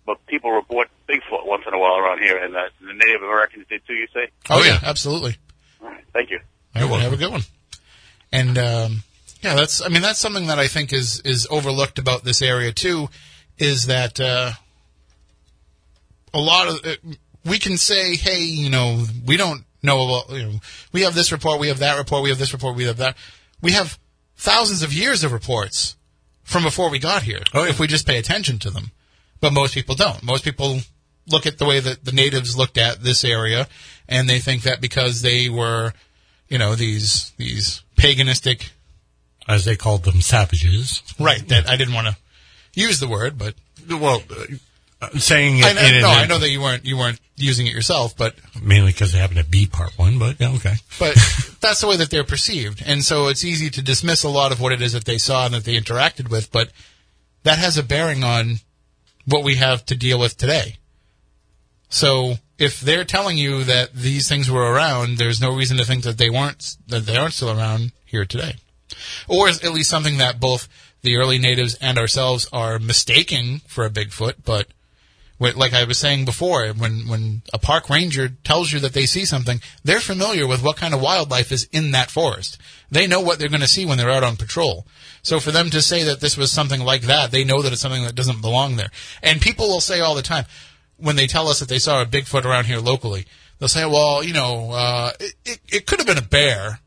But people report Bigfoot once in a while around here, and the Native Americans did too, you say? Oh, yeah, absolutely. All right, thank you. You're welcome. Have a good one. And, that's something that I think is overlooked about this area, too, is that a lot of we can say, hey, we don't know, we have this report, we have that report, we have this report, we have that. We have thousands of years of reports from before we got here, if we just pay attention to them. But most people don't. Most people look at the way that the natives looked at this area, and they think that because they were, these paganistic, as they called them, savages. Right. That I didn't want to use the word, but saying it. I know that you weren't using it yourself, but mainly because it happened to be part one. But yeah, okay. But that's the way that they're perceived, and so it's easy to dismiss a lot of what it is that they saw and that they interacted with. But that has a bearing on what we have to deal with today. So if they're telling you that these things were around, there's no reason to think that they aren't still around here today, or at least something that both the early natives and ourselves are mistaking for a Bigfoot, but. Like I was saying before, when a park ranger tells you that they see something, they're familiar with what kind of wildlife is in that forest. They know what they're going to see when they're out on patrol. So for them to say that this was something like that, they know that it's something that doesn't belong there. And people will say all the time, when they tell us that they saw a Bigfoot around here locally, they'll say, well, it could have been a bear.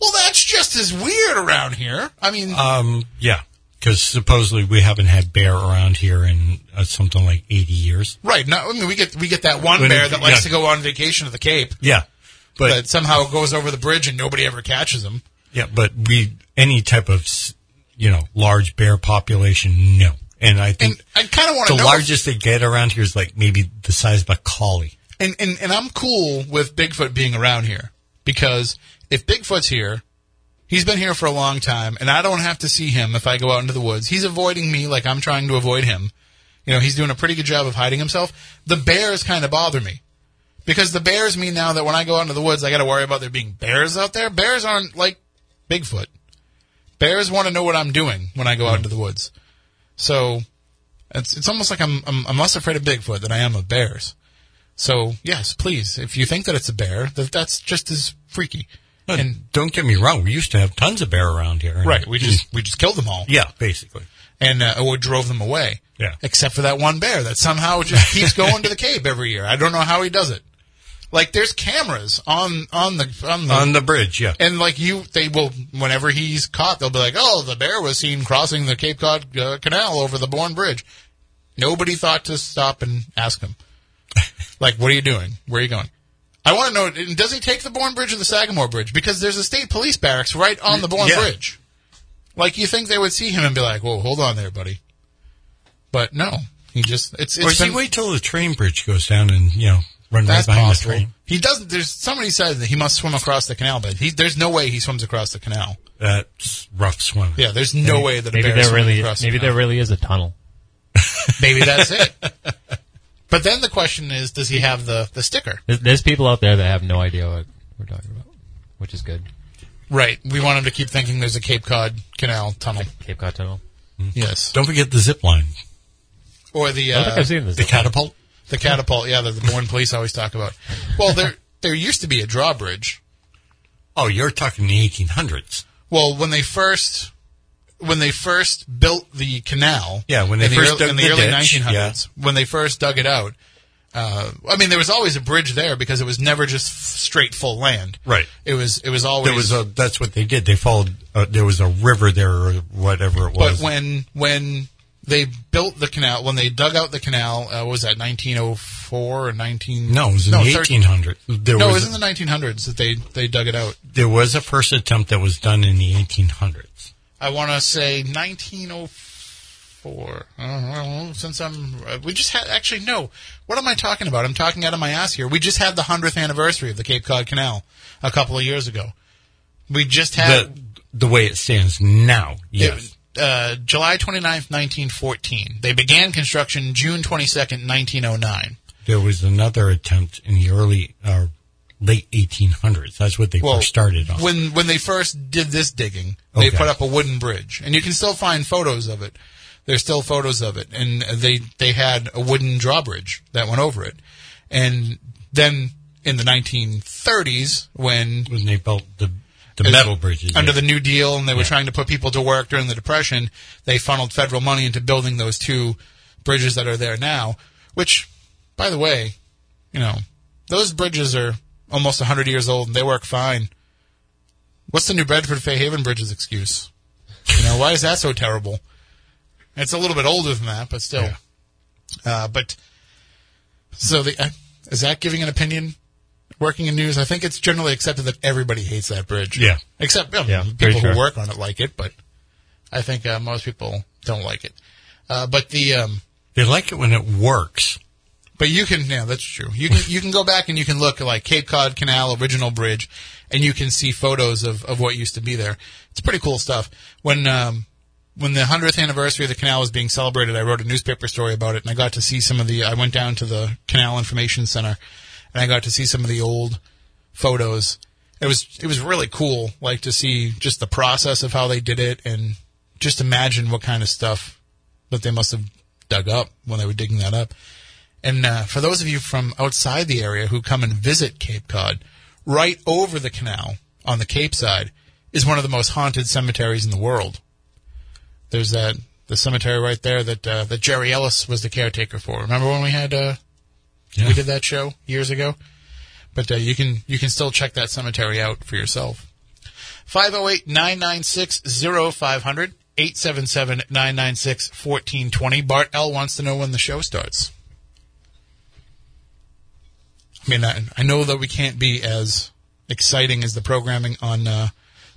Well, that's just as weird around here. I mean... yeah. Because supposedly we haven't had bear around here in something like 80 years. Right. No, I mean, we get that one bear that likes to go on vacation to the Cape. Yeah. But somehow goes over the bridge and nobody ever catches him. Yeah, but any type of, large bear population, no. And I think and I kinda wanna know largest they get around here is like maybe the size of a collie. And I'm cool with Bigfoot being around here because if Bigfoot's here, he's been here for a long time, and I don't have to see him if I go out into the woods. He's avoiding me like I'm trying to avoid him. He's doing a pretty good job of hiding himself. The bears kind of bother me because the bears mean now that when I go out into the woods, I got to worry about there being bears out there. Bears aren't like Bigfoot. Bears want to know what I'm doing when I go out into the woods. So it's almost like I'm less afraid of Bigfoot than I am of bears. So yes, please, if you think that it's a bear, that's just as freaky. No, and don't get me wrong, we used to have tons of bear around here. Right, we just killed them all. Yeah, basically. And we drove them away. Yeah. Except for that one bear that somehow just keeps going to the cave every year. I don't know how he does it. Like, there's cameras on the bridge, yeah. And like they will, whenever he's caught, they'll be like, "Oh, the bear was seen crossing the Cape Cod Canal over the Bourne Bridge." Nobody thought to stop and ask him, like, "What are you doing? Where are you going?" I want to know, does he take the Bourne Bridge or the Sagamore Bridge? Because there's a state police barracks right on the Bourne Bridge. Like, you think they would see him and be like, "Whoa, hold on there, buddy." But no, he just he wait till the train bridge goes down and run right behind the train. He doesn't. There's somebody said that he must swim across the canal, but there's no way he swims across the canal. That's rough swimming. Yeah, there's no way that a bear swims across the canal. Maybe there really is a tunnel. Maybe that's it. But then the question is, does he have the sticker? There's people out there that have no idea what we're talking about, which is good. Right. We want them to keep thinking there's a Cape Cod Canal tunnel. Cape Cod tunnel. Mm-hmm. Yes. Don't forget the zip line. Or the I don't think I've seen the catapult. The catapult, yeah, that the Bourne police always talk about. Well, there used to be a drawbridge. Oh, you're talking the 1800s. Well, when they first built the canal, yeah, when they first dug in the early 1900s, when they first dug it out, I mean, there was always a bridge there because it was never just straight full land. Right. It was always that's what they did. They followed. There was a river there or whatever it was. But when they built the canal, when they dug out the canal, was that 1904 or 19... No, it was in the 1800s. It was in the 1900s that they dug it out. There was a first attempt that was done in the 1800s. I want to say 1904. Since I'm... We just had... Actually, no. What am I talking about? I'm talking out of my ass here. We just had the 100th anniversary of the Cape Cod Canal a couple of years ago. We just had... The way it stands now, yes. July 29th, 1914. They began construction June 22nd, 1909. There was another attempt in the early, late 1800s. That's what they first started on. When they first did this digging, they put up a wooden bridge. And you can still find photos of it. There's still photos of it. And they had a wooden drawbridge that went over it. And then in the 1930s, when they built the metal bridges. Under the New Deal, and they were trying to put people to work during the Depression, they funneled federal money into building those two bridges that are there now, which, by the way, those bridges are almost 100 years old, and they work fine. What's the New Bedford-Fairhaven Bridge's excuse? Why is that so terrible? It's a little bit older than that, but still. Yeah. Is that giving an opinion? Working in news, I think it's generally accepted that everybody hates that bridge. Yeah. Except people who work on it like it, but I think most people don't like it. But the... they like it when it works. But you can... Yeah, that's true. You can go back and you can look at like Cape Cod Canal Original Bridge, and you can see photos of what used to be there. It's pretty cool stuff. When the 100th anniversary of the canal was being celebrated, I wrote a newspaper story about it, and I got to see some of the... I went down to the Canal Information Center, and I got to see some of the old photos. It was really cool, like, to see just the process of how they did it and just imagine what kind of stuff that they must have dug up when they were digging that up. And for those of you from outside the area who come and visit Cape Cod, right over the canal on the Cape side is one of the most haunted cemeteries in the world. There's the cemetery right there that Jerry Ellis was the caretaker for. Remember when we had... Yeah. We did that show years ago, but you can still check that cemetery out for yourself. 508-996-0500, 877-996-1420. Bart L. wants to know when the show starts. I mean, I know that we can't be as exciting as the programming on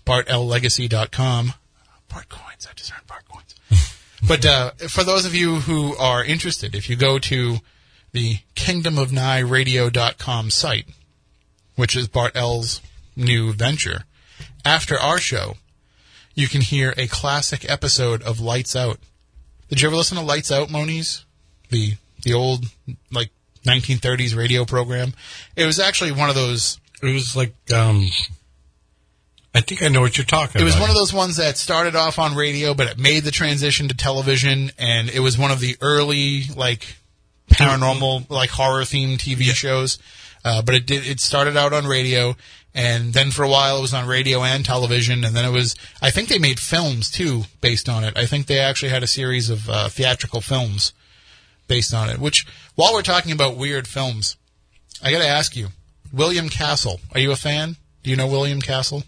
bartlegacy.com. Bart Coins, I just heard Bart Coins. But for those of you who are interested, if you go to the kingdomofnyradio.com site, which is Bart L's new venture. After our show, you can hear a classic episode of Lights Out. Did you ever listen to Lights Out, Moniz? The old, like, 1930s radio program? It was actually one of those... It was like I think I know what you're talking about. It was one of those ones that started off on radio, but it made the transition to television, and it was one of the early, like, paranormal, like, horror-themed TV shows. But it did. It started out on radio, and then for a while it was on radio and television, and then it was... I think they made films, too, based on it. I think they actually had a series of theatrical films based on it, which, while we're talking about weird films, I got to ask you, William Castle, are you a fan? Do you know William Castle?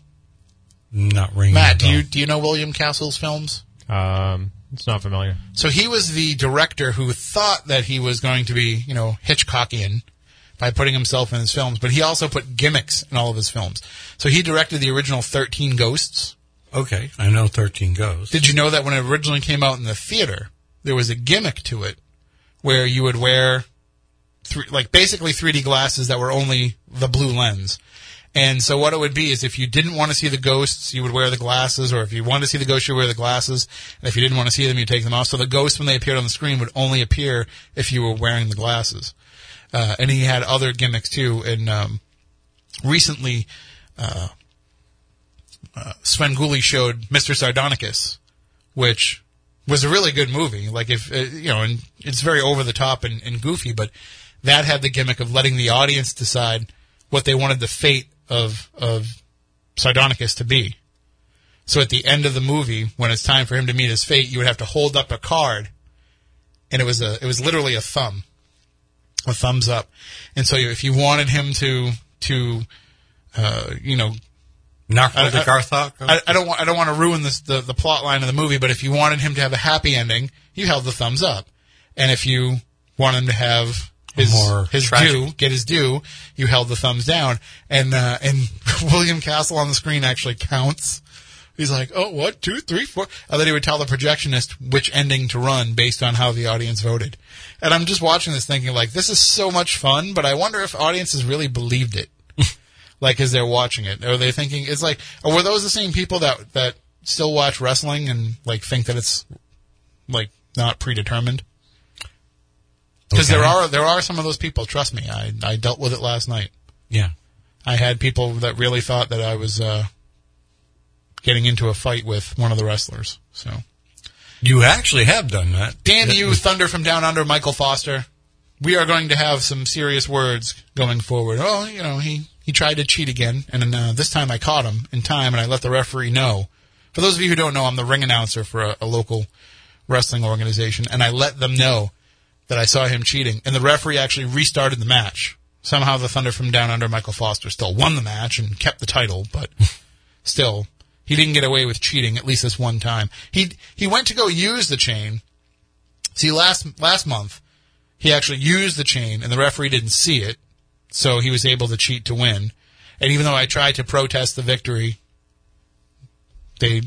Not ringing. Matt, do you know William Castle's films? It's not familiar. So he was the director who thought that he was going to be, you know, Hitchcockian by putting himself in his films, but he also put gimmicks in all of his films. So he directed the original 13 Ghosts. Okay, I know 13 Ghosts. Did you know that when it originally came out in the theater, there was a gimmick to it where you would wear basically 3D glasses that were only the blue lens. And so what it would be is if you didn't want to see the ghosts, you would wear the glasses, or if you wanted to see the ghosts, you would wear the glasses, and if you didn't want to see them, you take them off. So the ghosts, when they appeared on the screen, would only appear if you were wearing the glasses. And he had other gimmicks, too. And recently, Sven Gulli showed Mr. Sardonicus, which was a really good movie. Like, if you know, and it's very over-the-top and goofy, but that had the gimmick of letting the audience decide what they wanted the fate of Sardonicus to be. So at the end of the movie, when it's time for him to meet his fate, you would have to hold up a card, and it was literally a thumbs up. And so if you wanted him to I don't want to ruin this, the plot line of the movie, but if you wanted him to have a happy ending, you held the thumbs up. And if you want him to have get his due, you held the thumbs down. And William Castle on the screen actually counts. He's like, oh, 1, 2, 3, 4. And then he would tell the projectionist which ending to run based on how the audience voted. And I'm just watching this thinking, like, this is so much fun, but I wonder if audiences really believed it. Like, as they're watching it, are they thinking, it's like, or were those the same people that still watch wrestling and, like, think that it's, like, not predetermined? Because there are some of those people. Trust me, I dealt with it last night. Yeah, I had people that really thought that I was getting into a fight with one of the wrestlers. So you actually have done that. Damn you, Thunder from Down Under, Michael Foster. We are going to have some serious words going forward. Oh, you know, he tried to cheat again, and then, this time I caught him in time, and I let the referee know. For those of you who don't know, I'm the ring announcer for a local wrestling organization, and I let them know that I saw him cheating, and the referee actually restarted the match. Somehow the Thunder from Down Under, Michael Foster, still won the match and kept the title, but still, he didn't get away with cheating, at least this one time. He went to go use the chain. See, last month, he actually used the chain, and the referee didn't see it, so he was able to cheat to win. And even though I tried to protest the victory, they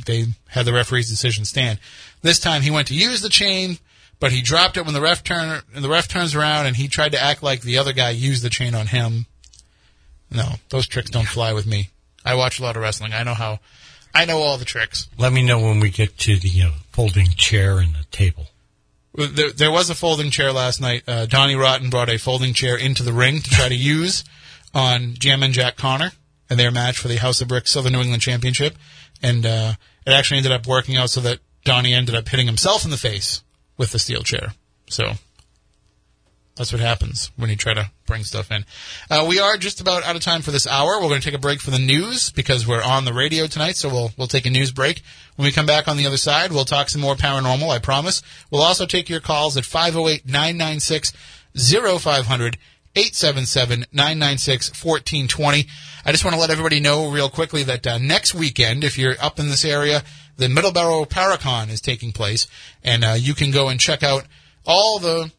had the referee's decision stand. This time, he went to use the chain, but he dropped it when the ref turns around, and he tried to act like the other guy used the chain on him. No, those tricks don't fly with me. I watch a lot of wrestling. I know all the tricks. Let me know when we get to the folding chair and the table. There was a folding chair last night. Donnie Rotten brought a folding chair into the ring to try to use on Jam and Jack Connor in their match for the House of Bricks Southern New England Championship. And it actually ended up working out so that Donnie ended up hitting himself in the face with the steel chair. So that's what happens when you try to bring stuff in. We are just about out of time for this hour. We're going to take a break for the news because we're on the radio tonight, so we'll take a news break. When we come back on the other side, we'll talk some more paranormal, I promise. We'll also take your calls at 508-996-0500, 877-996-1420. I just want to let everybody know real quickly that next weekend, if you're up in this area, the Middleborough Paracon is taking place, and you can go and check out all the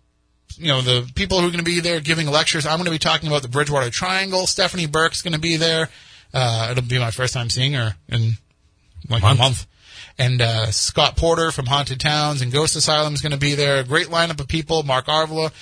people who are going to be there giving lectures. I'm going to be talking about the Bridgewater Triangle. Stephanie Burke's going to be there. It'll be my first time seeing her in like a month. And Scott Porter from Haunted Towns and Ghost Asylum is going to be there. A great lineup of people. Mark Arvila.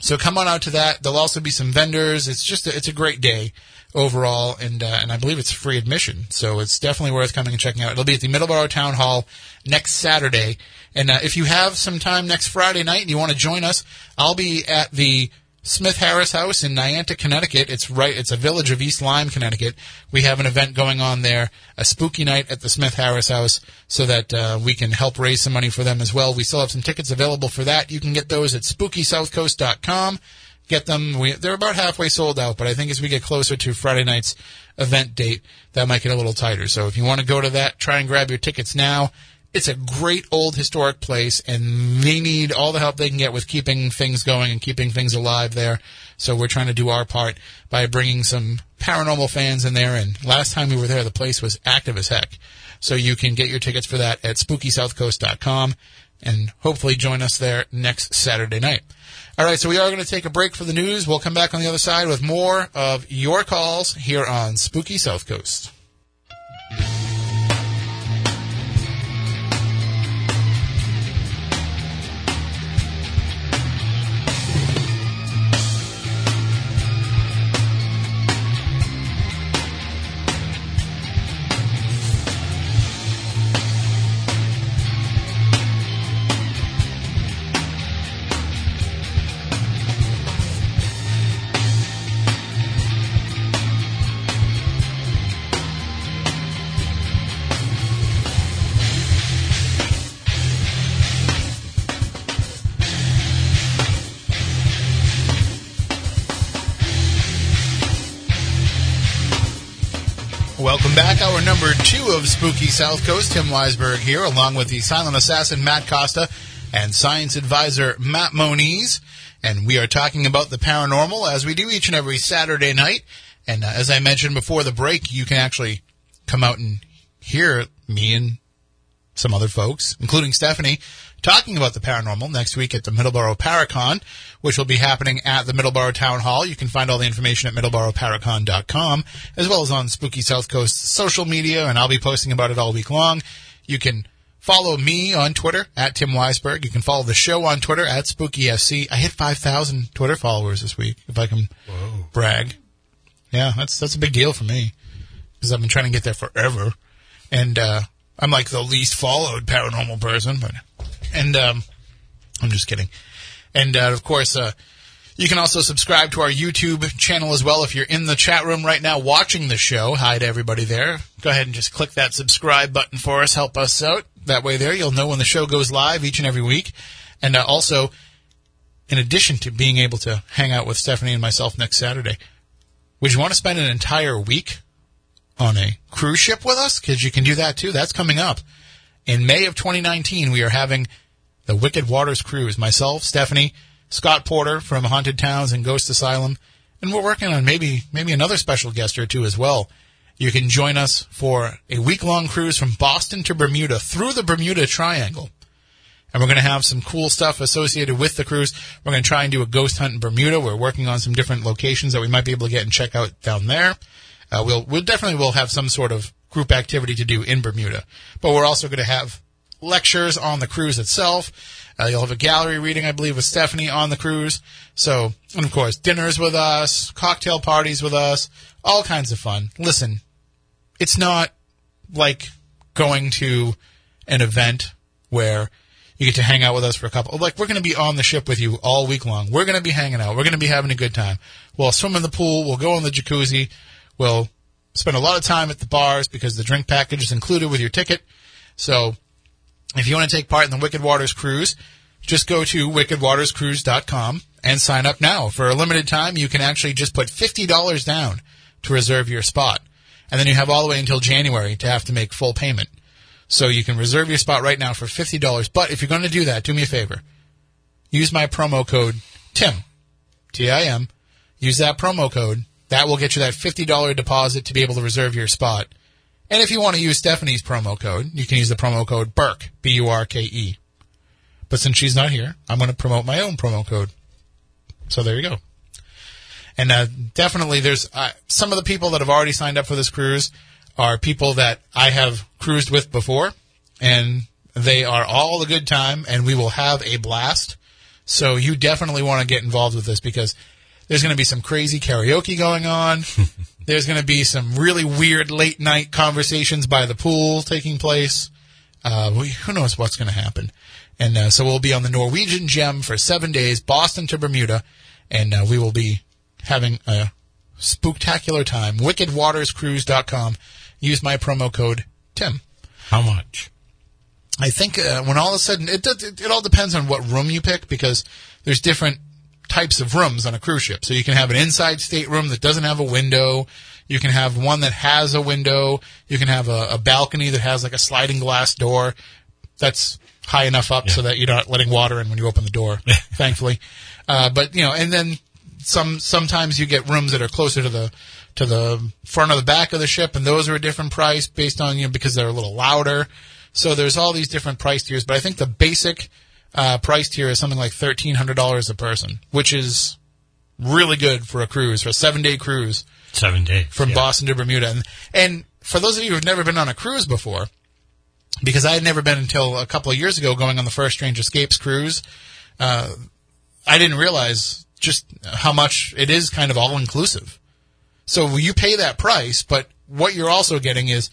So come on out to that. There'll also be some vendors. It's just it's a great day overall, and I believe it's free admission, so it's definitely worth coming and checking out. It'll be at the Middleborough Town Hall next Saturday, and if you have some time next Friday night and you want to join us, I'll be at the Smith-Harris House in Niantic, Connecticut. It's a village of East Lyme, Connecticut. We have an event going on there, a spooky night at the Smith-Harris House, so that we can help raise some money for them as well. We still have some tickets available for that. You can get those at SpookySouthCoast.com. Get them. They're about halfway sold out, but I think as we get closer to Friday night's event date, that might get a little tighter. So if you want to go to that, try and grab your tickets now. It's a great old historic place, and they need all the help they can get with keeping things going and keeping things alive there. So we're trying to do our part by bringing some paranormal fans in there. And last time we were there, the place was active as heck. So you can get your tickets for that at SpookySouthCoast.com and hopefully join us there next Saturday night. All right, so we are going to take a break for the news. We'll come back on the other side with more of your calls here on Spooky South Coast. Welcome back. Our number two of Spooky South Coast, Tim Weisberg here, along with the silent assassin, Matt Costa, and science advisor, Matt Moniz. And we are talking about the paranormal, as we do each and every Saturday night. And as I mentioned before the break, you can actually come out and hear me and some other folks, including Stephanie, talking about the paranormal next week at the Middleborough Paracon, which will be happening at the Middleborough Town Hall. You can find all the information at MiddleboroughParacon.com, as well as on Spooky South Coast social media, and I'll be posting about it all week long. You can follow me on Twitter, at Tim Weisberg. You can follow the show on Twitter, at SpookyFC. I hit 5,000 Twitter followers this week, if I can brag. Yeah, that's a big deal for me, because I've been trying to get there forever. And I'm like the least followed paranormal person, but... And I'm just kidding. And, of course, you can also subscribe to our YouTube channel as well. If you're in the chat room right now watching the show, hi to everybody there. Go ahead and just click that subscribe button for us. Help us out. That way there, you'll know when the show goes live each and every week. And also, in addition to being able to hang out with Stephanie and myself next Saturday, would you want to spend an entire week on a cruise ship with us? Because you can do that, too. That's coming up. In May of 2019, we are having the Wicked Waters Cruise. Myself, Stephanie, Scott Porter from Haunted Towns and Ghost Asylum, and we're working on maybe another special guest or two as well. You can join us for a week-long cruise from Boston to Bermuda through the Bermuda Triangle. And we're going to have some cool stuff associated with the cruise. We're going to try and do a ghost hunt in Bermuda. We're working on some different locations that we might be able to get and check out down there. We'll definitely will have some sort of group activity to do in Bermuda. But we're also going to have lectures on the cruise itself. You'll have a gallery reading, I believe, with Stephanie on the cruise. So, and of course, dinners with us, cocktail parties with us, all kinds of fun. Listen, it's not like going to an event where you get to hang out with us for a couple. Like, we're going to be on the ship with you all week long. We're going to be hanging out. We're going to be having a good time. We'll swim in the pool. We'll go in the jacuzzi. We'll spend a lot of time at the bars because the drink package is included with your ticket. So if you want to take part in the Wicked Waters Cruise, just go to wickedwaterscruise.com and sign up now. For a limited time, you can actually just put $50 down to reserve your spot. And then you have all the way until January to have to make full payment. So you can reserve your spot right now for $50. But if you're going to do that, do me a favor. Use my promo code TIM, T-I-M. Use that promo code. That will get you that $50 deposit to be able to reserve your spot. And if you want to use Stephanie's promo code, you can use the promo code BURKE, B-U-R-K-E. But since she's not here, I'm going to promote my own promo code. So there you go. And definitely there's some of the people that have already signed up for this cruise are people that I have cruised with before. And they are all a good time, and we will have a blast. So you definitely want to get involved with this because there's going to be some crazy karaoke going on. There's going to be some really weird late-night conversations by the pool taking place. Who knows what's going to happen? And so we'll be on the Norwegian Gem for 7 days, Boston to Bermuda. and we will be having a spooktacular time. WickedWatersCruise.com. Use my promo code Tim. How much? I think when all is said, it all depends on what room you pick, because there's different types of rooms on a cruise ship. So you can have an inside stateroom that doesn't have a window. You can have one that has a window. You can have a balcony that has like a sliding glass door that's high enough up so that you're not letting water in when you open the door, thankfully. But, you know, and then sometimes you get rooms that are closer to the front or the back of the ship, and those are a different price based on, you know, because they're a little louder. So there's all these different price tiers, but I think the basic price tier is something like $1,300 a person, which is really good for a cruise, for a 7-day cruise. 7 days. From Boston to Bermuda. And for those of you who've never been on a cruise before, because I had never been until a couple of years ago going on the first Strange Escapes cruise, I didn't realize just how much it is kind of all-inclusive. So you pay that price, but what you're also getting is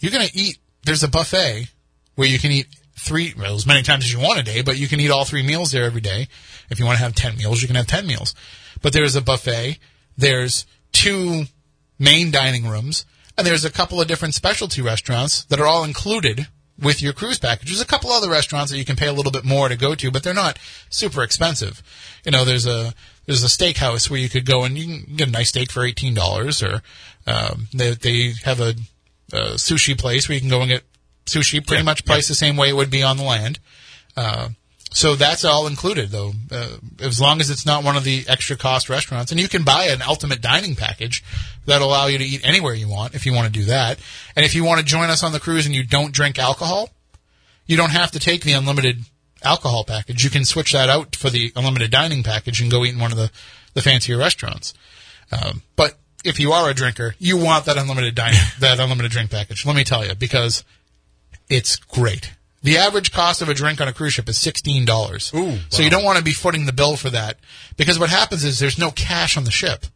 you're going to eat. There's a buffet where you can eat as many times as you want a day, but you can eat all three meals there every day. If you want to have 10 meals, you can have 10 meals. But there's a buffet, there's 2 main dining rooms, and there's a couple of different specialty restaurants that are all included with your cruise package. There's a couple other restaurants that you can pay a little bit more to go to, but they're not super expensive. You know, there's a steakhouse where you could go and you can get a nice steak for $18, or they have a sushi place where you can go and get sushi pretty much priced the same way it would be on the land. So that's all included, though, as long as it's not one of the extra cost restaurants. And you can buy an ultimate dining package that'll allow you to eat anywhere you want if you want to do that. And if you want to join us on the cruise and you don't drink alcohol, you don't have to take the unlimited alcohol package. You can switch that out for the unlimited dining package and go eat in one of the fancier restaurants. But if you are a drinker, you want that unlimited dining, that unlimited drink package. Let me tell you, because it's great. The average cost of a drink on a cruise ship is $16. Ooh, wow. So you don't want to be footing the bill for that, because what happens is there's no cash on the ship.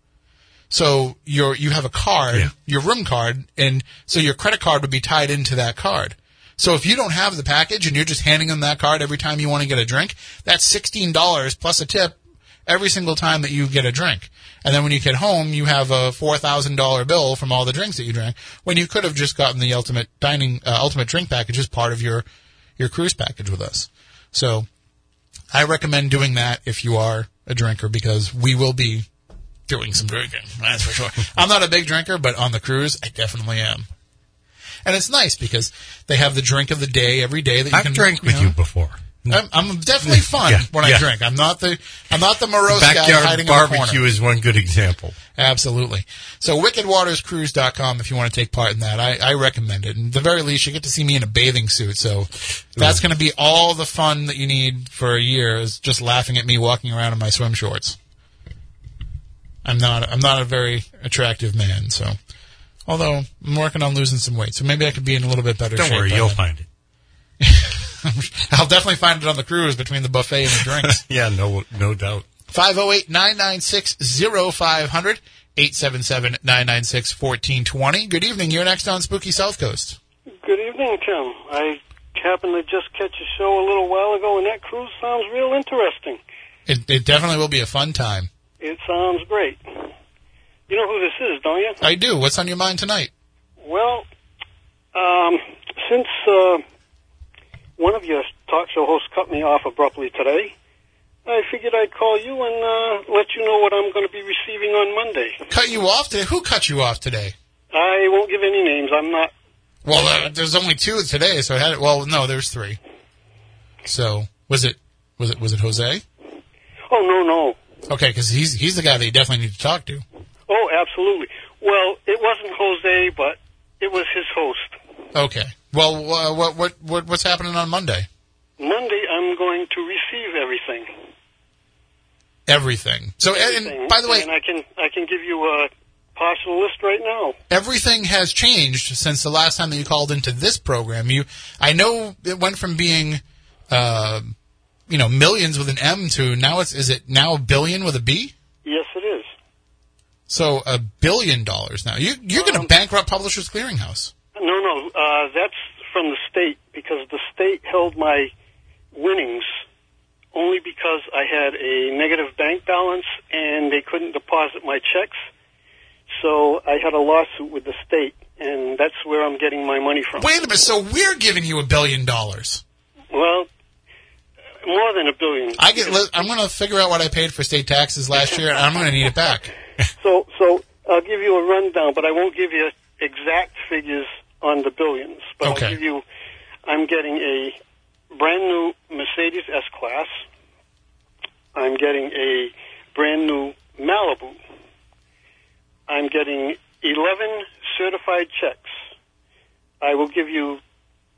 So you have a card, your room card, and so your credit card would be tied into that card. So if you don't have the package and you're just handing them that card every time you want to get a drink, that's $16 plus a tip every single time that you get a drink. And then when you get home, you have a $4,000 bill from all the drinks that you drank, when you could have just gotten the ultimate dining, ultimate drink package as part of your cruise package with us. So I recommend doing that if you are a drinker, because we will be doing some drinking. That's for sure. I'm not a big drinker, but on the cruise, I definitely am. And it's nice because they have the drink of the day every day that you can drink with you before. No. I'm definitely fun when I drink. I'm not the morose guy hiding in the corner. Backyard barbecue is one good example. Absolutely. So wickedwaterscruise.com if you want to take part in that. I recommend it. And at the very least, you get to see me in a bathing suit. So that's going to be all the fun that you need for a year, is just laughing at me walking around in my swim shorts. I'm not a very attractive man, so. Although I'm working on losing some weight, so maybe I could be in a little bit better shape. Don't worry, you'll find it. I'll definitely find it on the cruise between the buffet and the drinks. No doubt. 508-996-0500, 877-996-1420. Good evening. You're next on Spooky South Coast. Good evening, Tim. I happened to just catch a show a little while ago, and that cruise sounds real interesting. It definitely will be a fun time. It sounds great. You know who this is, don't you? I do. What's on your mind tonight? Well, since... one of your talk show hosts cut me off abruptly today, I figured I'd call you and let you know what I'm going to be receiving on Monday. Cut you off today? Who cut you off today? I won't give any names. I'm not... Well, there's only 2 today, so... Well, no, there's 3. So, was it Jose? Oh, no. Okay, because he's the guy that you definitely need to talk to. Oh, absolutely. Well, it wasn't Jose, but it was his host. Okay. Well, what's happening on Monday? Monday, I'm going to receive everything. Everything. So, everything. And by the way, and I can give you a partial list right now. Everything has changed since the last time that you called into this program. I know it went from being, millions with an M to now is it now a billion with a B? Yes, it is. So $1 billion now. You're going to bankrupt Publishers Clearinghouse. No, that's from the state, because the state held my winnings only because I had a negative bank balance and they couldn't deposit my checks. So I had a lawsuit with the state, and that's where I'm getting my money from. Wait a minute, so we're giving you $1 billion? Well, more than $1 billion. I'm going to figure out what I paid for state taxes last year, and I'm going to need it back. So I'll give you a rundown, but I won't give you exact figures on the billions. But okay. I'll give you, I'm getting a brand-new Mercedes S-Class. I'm getting a brand-new Malibu. I'm getting 11 certified checks. I will give you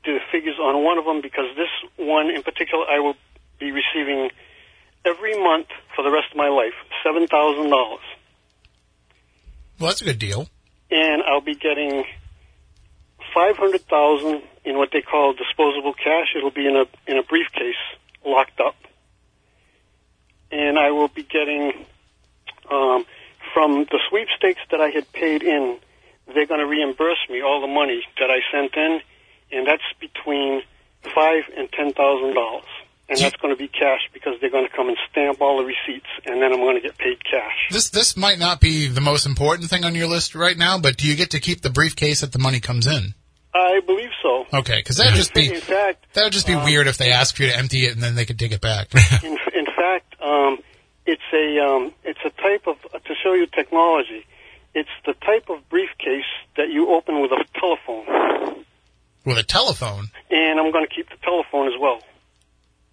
the figures on one of them because this one in particular I will be receiving every month for the rest of my life, $7,000. Well, that's a good deal. And I'll be getting $500,000 in what they call disposable cash. It'll be in a briefcase locked up. And I will be getting... from the sweepstakes that I had paid in, they're going to reimburse me all the money that I sent in, and that's between $5,000 and $10,000. And that's going to be cash because they're going to come and stamp all the receipts, and then I'm going to get paid cash. This might not be the most important thing on your list right now, but do you get to keep the briefcase that the money comes in? I believe so. Okay, because that would just be, weird if they asked you to empty it and then they could take it back. in fact... It's a type of, to show you technology, it's the type of briefcase that you open with a telephone. With a telephone? And I'm going to keep the telephone as well.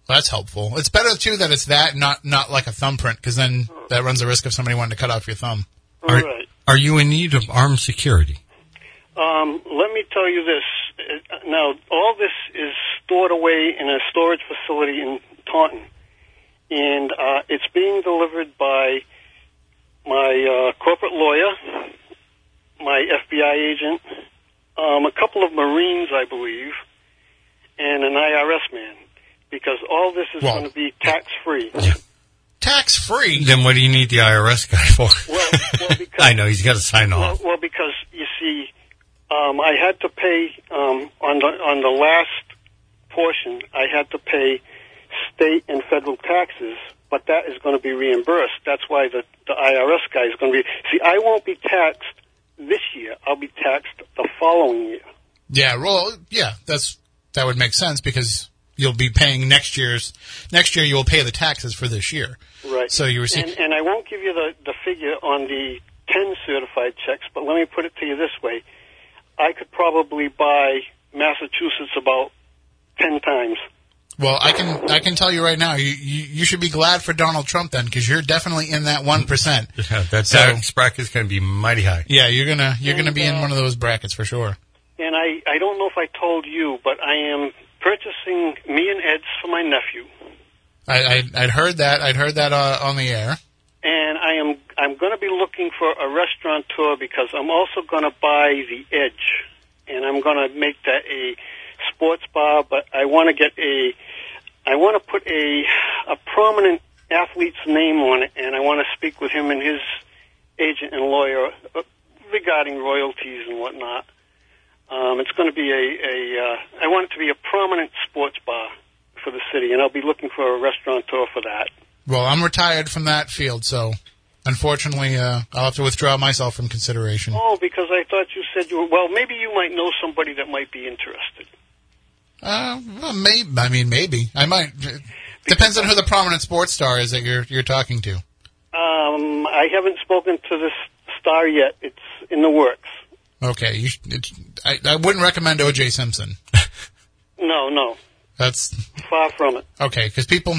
That's helpful. It's better, too, that it's that, not like a thumbprint, because then that runs the risk of somebody wanting to cut off your thumb. Right. Are you in need of armed security? Let me tell you this. Now, all this is stored away in a storage facility in Taunton. And it's being delivered by my corporate lawyer, my FBI agent, a couple of Marines, I believe, and an IRS man, because all this is going to be tax-free. Yeah. Tax-free? Then what do you need the IRS guy for? Well, because, I know, he's got to sign off. Well, because, you see, I had to pay, on the last portion, I had to pay state and federal taxes, but that is going to be reimbursed. That's why the IRS guy is going to be... See, I won't be taxed this year. I'll be taxed the following year. Yeah, well, yeah, that would make sense because you'll be paying next year you will pay the taxes for this year. Right. So you receive... And I won't give you the figure on the 10 certified checks, but let me put it to you this way. I could probably buy Massachusetts about 10 times. Well, I can tell you right now, you should be glad for Donald Trump then, because you're definitely in that 1%. Yeah, that bracket's going to be mighty high. Yeah, you're gonna be in one of those brackets for sure. And I don't know if I told you, but I am purchasing me and Ed's for my nephew. I'd heard that. I'd heard that on the air. And I'm going to be looking for a restaurateur because I'm also going to buy the Edge, and I'm going to make that a sports bar. But I want to get a. I want to put a prominent athlete's name on it, and I want to speak with him and his agent and lawyer regarding royalties and whatnot. It's going to be I want it to be a prominent sports bar for the city, and I'll be looking for a restaurateur for that. Well, I'm retired from that field, so unfortunately I'll have to withdraw myself from consideration. Oh, because I thought you said you were... Well, maybe you might know somebody that might be interested. Well, maybe. I might. Depends on who the prominent sports star is that you're talking to. I haven't spoken to this star yet. It's in the works. Okay. I wouldn't recommend O.J. Simpson. No. That's... Far from it. Okay, because people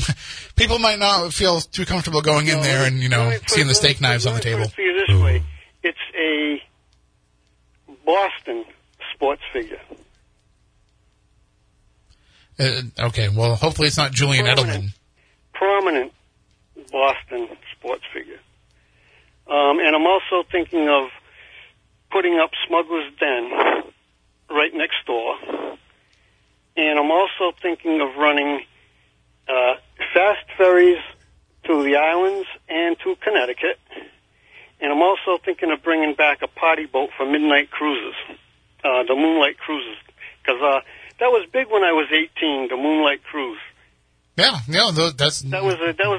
might not feel too comfortable going in there and, seeing the steak knives on the table. Put it this way. It's a Boston sports figure. Okay, well, hopefully it's not Julian Edelman. Prominent Boston sports figure. And I'm also thinking of putting up Smuggler's Den right next door. And I'm also thinking of running fast ferries to the islands and to Connecticut. And I'm also thinking of bringing back a party boat for midnight cruises, the Moonlight Cruises, because... that was big when I was 18, the Moonlight Cruise. Yeah, that was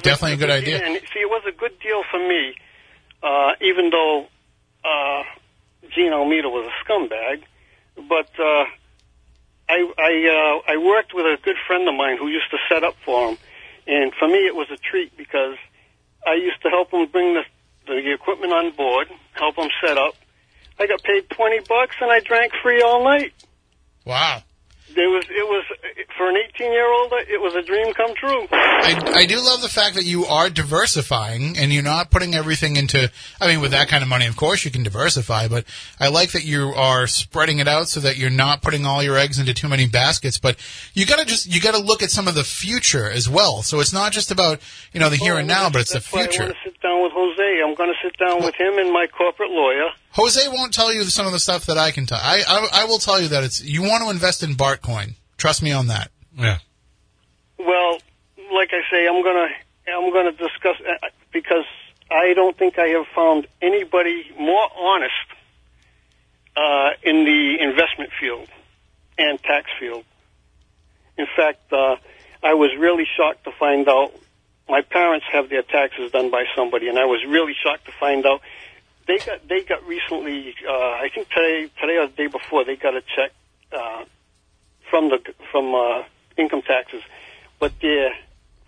definitely a good idea. And see, it was a good deal for me, even though Gene Almeida was a scumbag. But I worked with a good friend of mine who used to set up for him, and for me it was a treat because I used to help him bring the equipment on board, help him set up. I got paid $20, and I drank free all night. Wow. It was for an 18-year-old. It was a dream come true. I do love the fact that you are diversifying and you're not putting everything into. I mean, with that kind of money, of course you can diversify, but I like that you are spreading it out so that you're not putting all your eggs into too many baskets. But you gotta look at some of the future as well. So it's not just about the here and now, but it's the future. I want to sit down with Jose. I'm going to sit down with him and my corporate lawyer. Jose won't tell you some of the stuff that I can tell. I will tell you that you want to invest in Bartcoin. Trust me on that. Yeah. Well, like I say, I'm gonna discuss because I don't think I have found anybody more honest in the investment field and tax field. In fact, I was really shocked to find out my parents have their taxes done by somebody, and I was really shocked to find out. They got recently. I think today or the day before, they got a check from income taxes, but their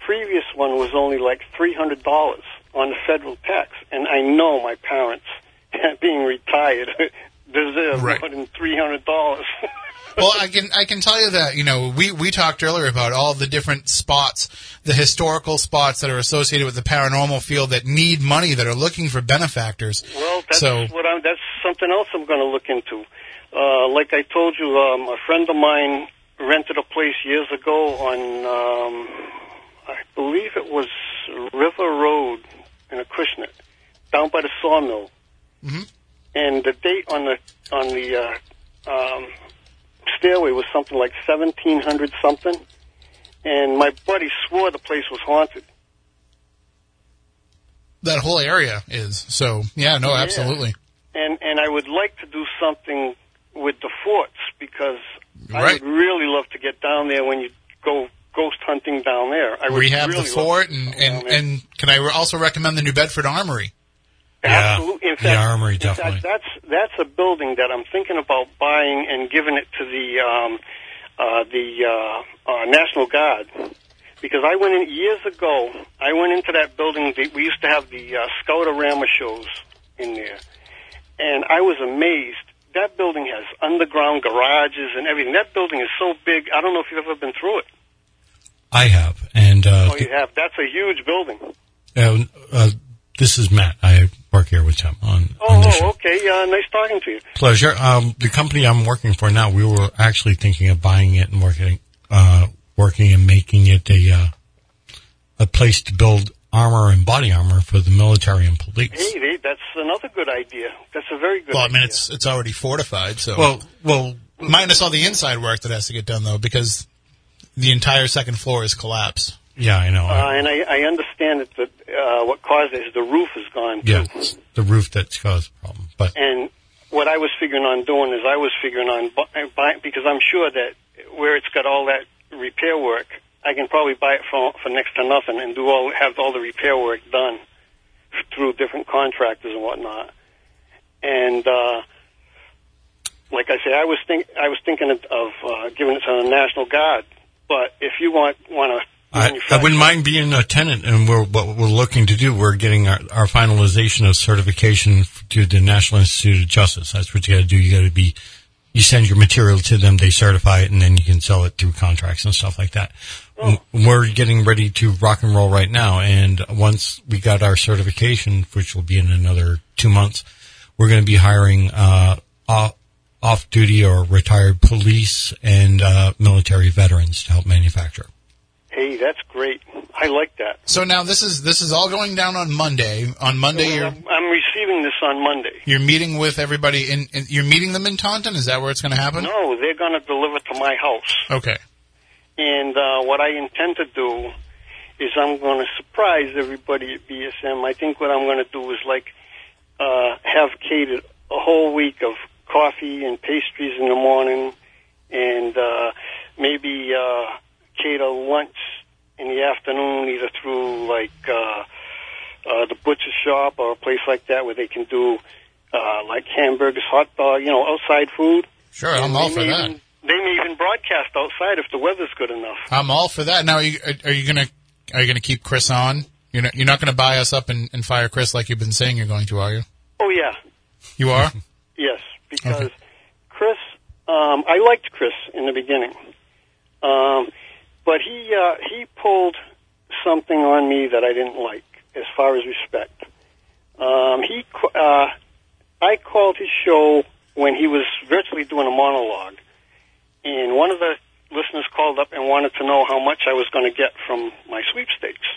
previous one was only like $300 on the federal tax. And I know my parents, being retired, deserve more than $300. Well, I can tell you that, we talked earlier about all the different spots, the historical spots that are associated with the paranormal field that need money, that are looking for benefactors. Well, that's something else I'm going to look into. Like I told you, a friend of mine rented a place years ago on, I believe it was River Road in Acushnet, down by the sawmill. Mm-hmm. And the date on the stairway was something like 1700 something, and my buddy swore the place was haunted. That whole area is, so yeah, no, yeah. Absolutely. And I would like to do something with the forts because I would really love to get down there when you go ghost hunting down there. I would rehab really the fort, and can I also recommend the New Bedford Armory? Absolutely. In fact, the Armory, definitely. That's a building that I'm thinking about buying and giving it to the National Guard, because I went in years ago. I went into that building. We used to have the Scoutorama shows in there, and I was amazed. That building has underground garages and everything. That building is so big. I don't know if you've ever been through it. I have, and oh, you have. That's a huge building. This is Matt. I work here with Tim on this show. Okay. Nice talking to you. Pleasure. The company I'm working for now, we were actually thinking of buying it and working and making it a place to build armor and body armor for the military and police. Hey, that's another good idea. That's a very good idea. Well, I mean, it's already fortified, so. Well, minus all the inside work that has to get done, though, because the entire second floor is collapsed. Yeah, I know. And I understand that what caused it is the roof is gone, too. Yeah, it's the roof that's caused the problem. But. And what I was figuring on doing is because I'm sure that where it's got all that repair work, I can probably buy it for next to nothing and have all the repair work done through different contractors and whatnot. And like I say, I was thinking of giving it to the National Guard, but if you want to... I wouldn't mind being a tenant, and what we're looking to do, we're getting our finalization of certification to the National Institute of Justice. That's what you got to do. You send your material to them, they certify it, and then you can sell it through contracts and stuff like that. Oh. We're getting ready to rock and roll right now, and once we got our certification, which will be in another 2 months, we're going to be hiring off-duty or retired police and military veterans to help manufacture. Hey, that's great. I like that. So now this is all going down on Monday. On Monday, I'm receiving this on Monday. You're meeting with everybody in you're meeting them in Taunton? Is that where it's going to happen? No, they're going to deliver to my house. Okay. And what I intend to do is I'm going to surprise everybody at BSM. I think what I'm going to do is have catered a whole week of coffee and pastries in the morning, and maybe cater lunch in the afternoon, either through like the butcher shop or a place like that where they can do like hamburgers, hot dog, you know, outside food. Sure, I'm all for that. They may even broadcast outside if the weather's good enough. I'm all for that. Now, are you gonna keep Chris on? You're not gonna buy us up and fire Chris like you've been saying you're going to, are you? Oh yeah. You are? Yes, because okay. Chris, I liked Chris in the beginning, but he pulled something on me that I didn't like as far as respect. I called his show when he was virtually doing a monologue. And one of the listeners called up and wanted to know how much I was going to get from my sweepstakes.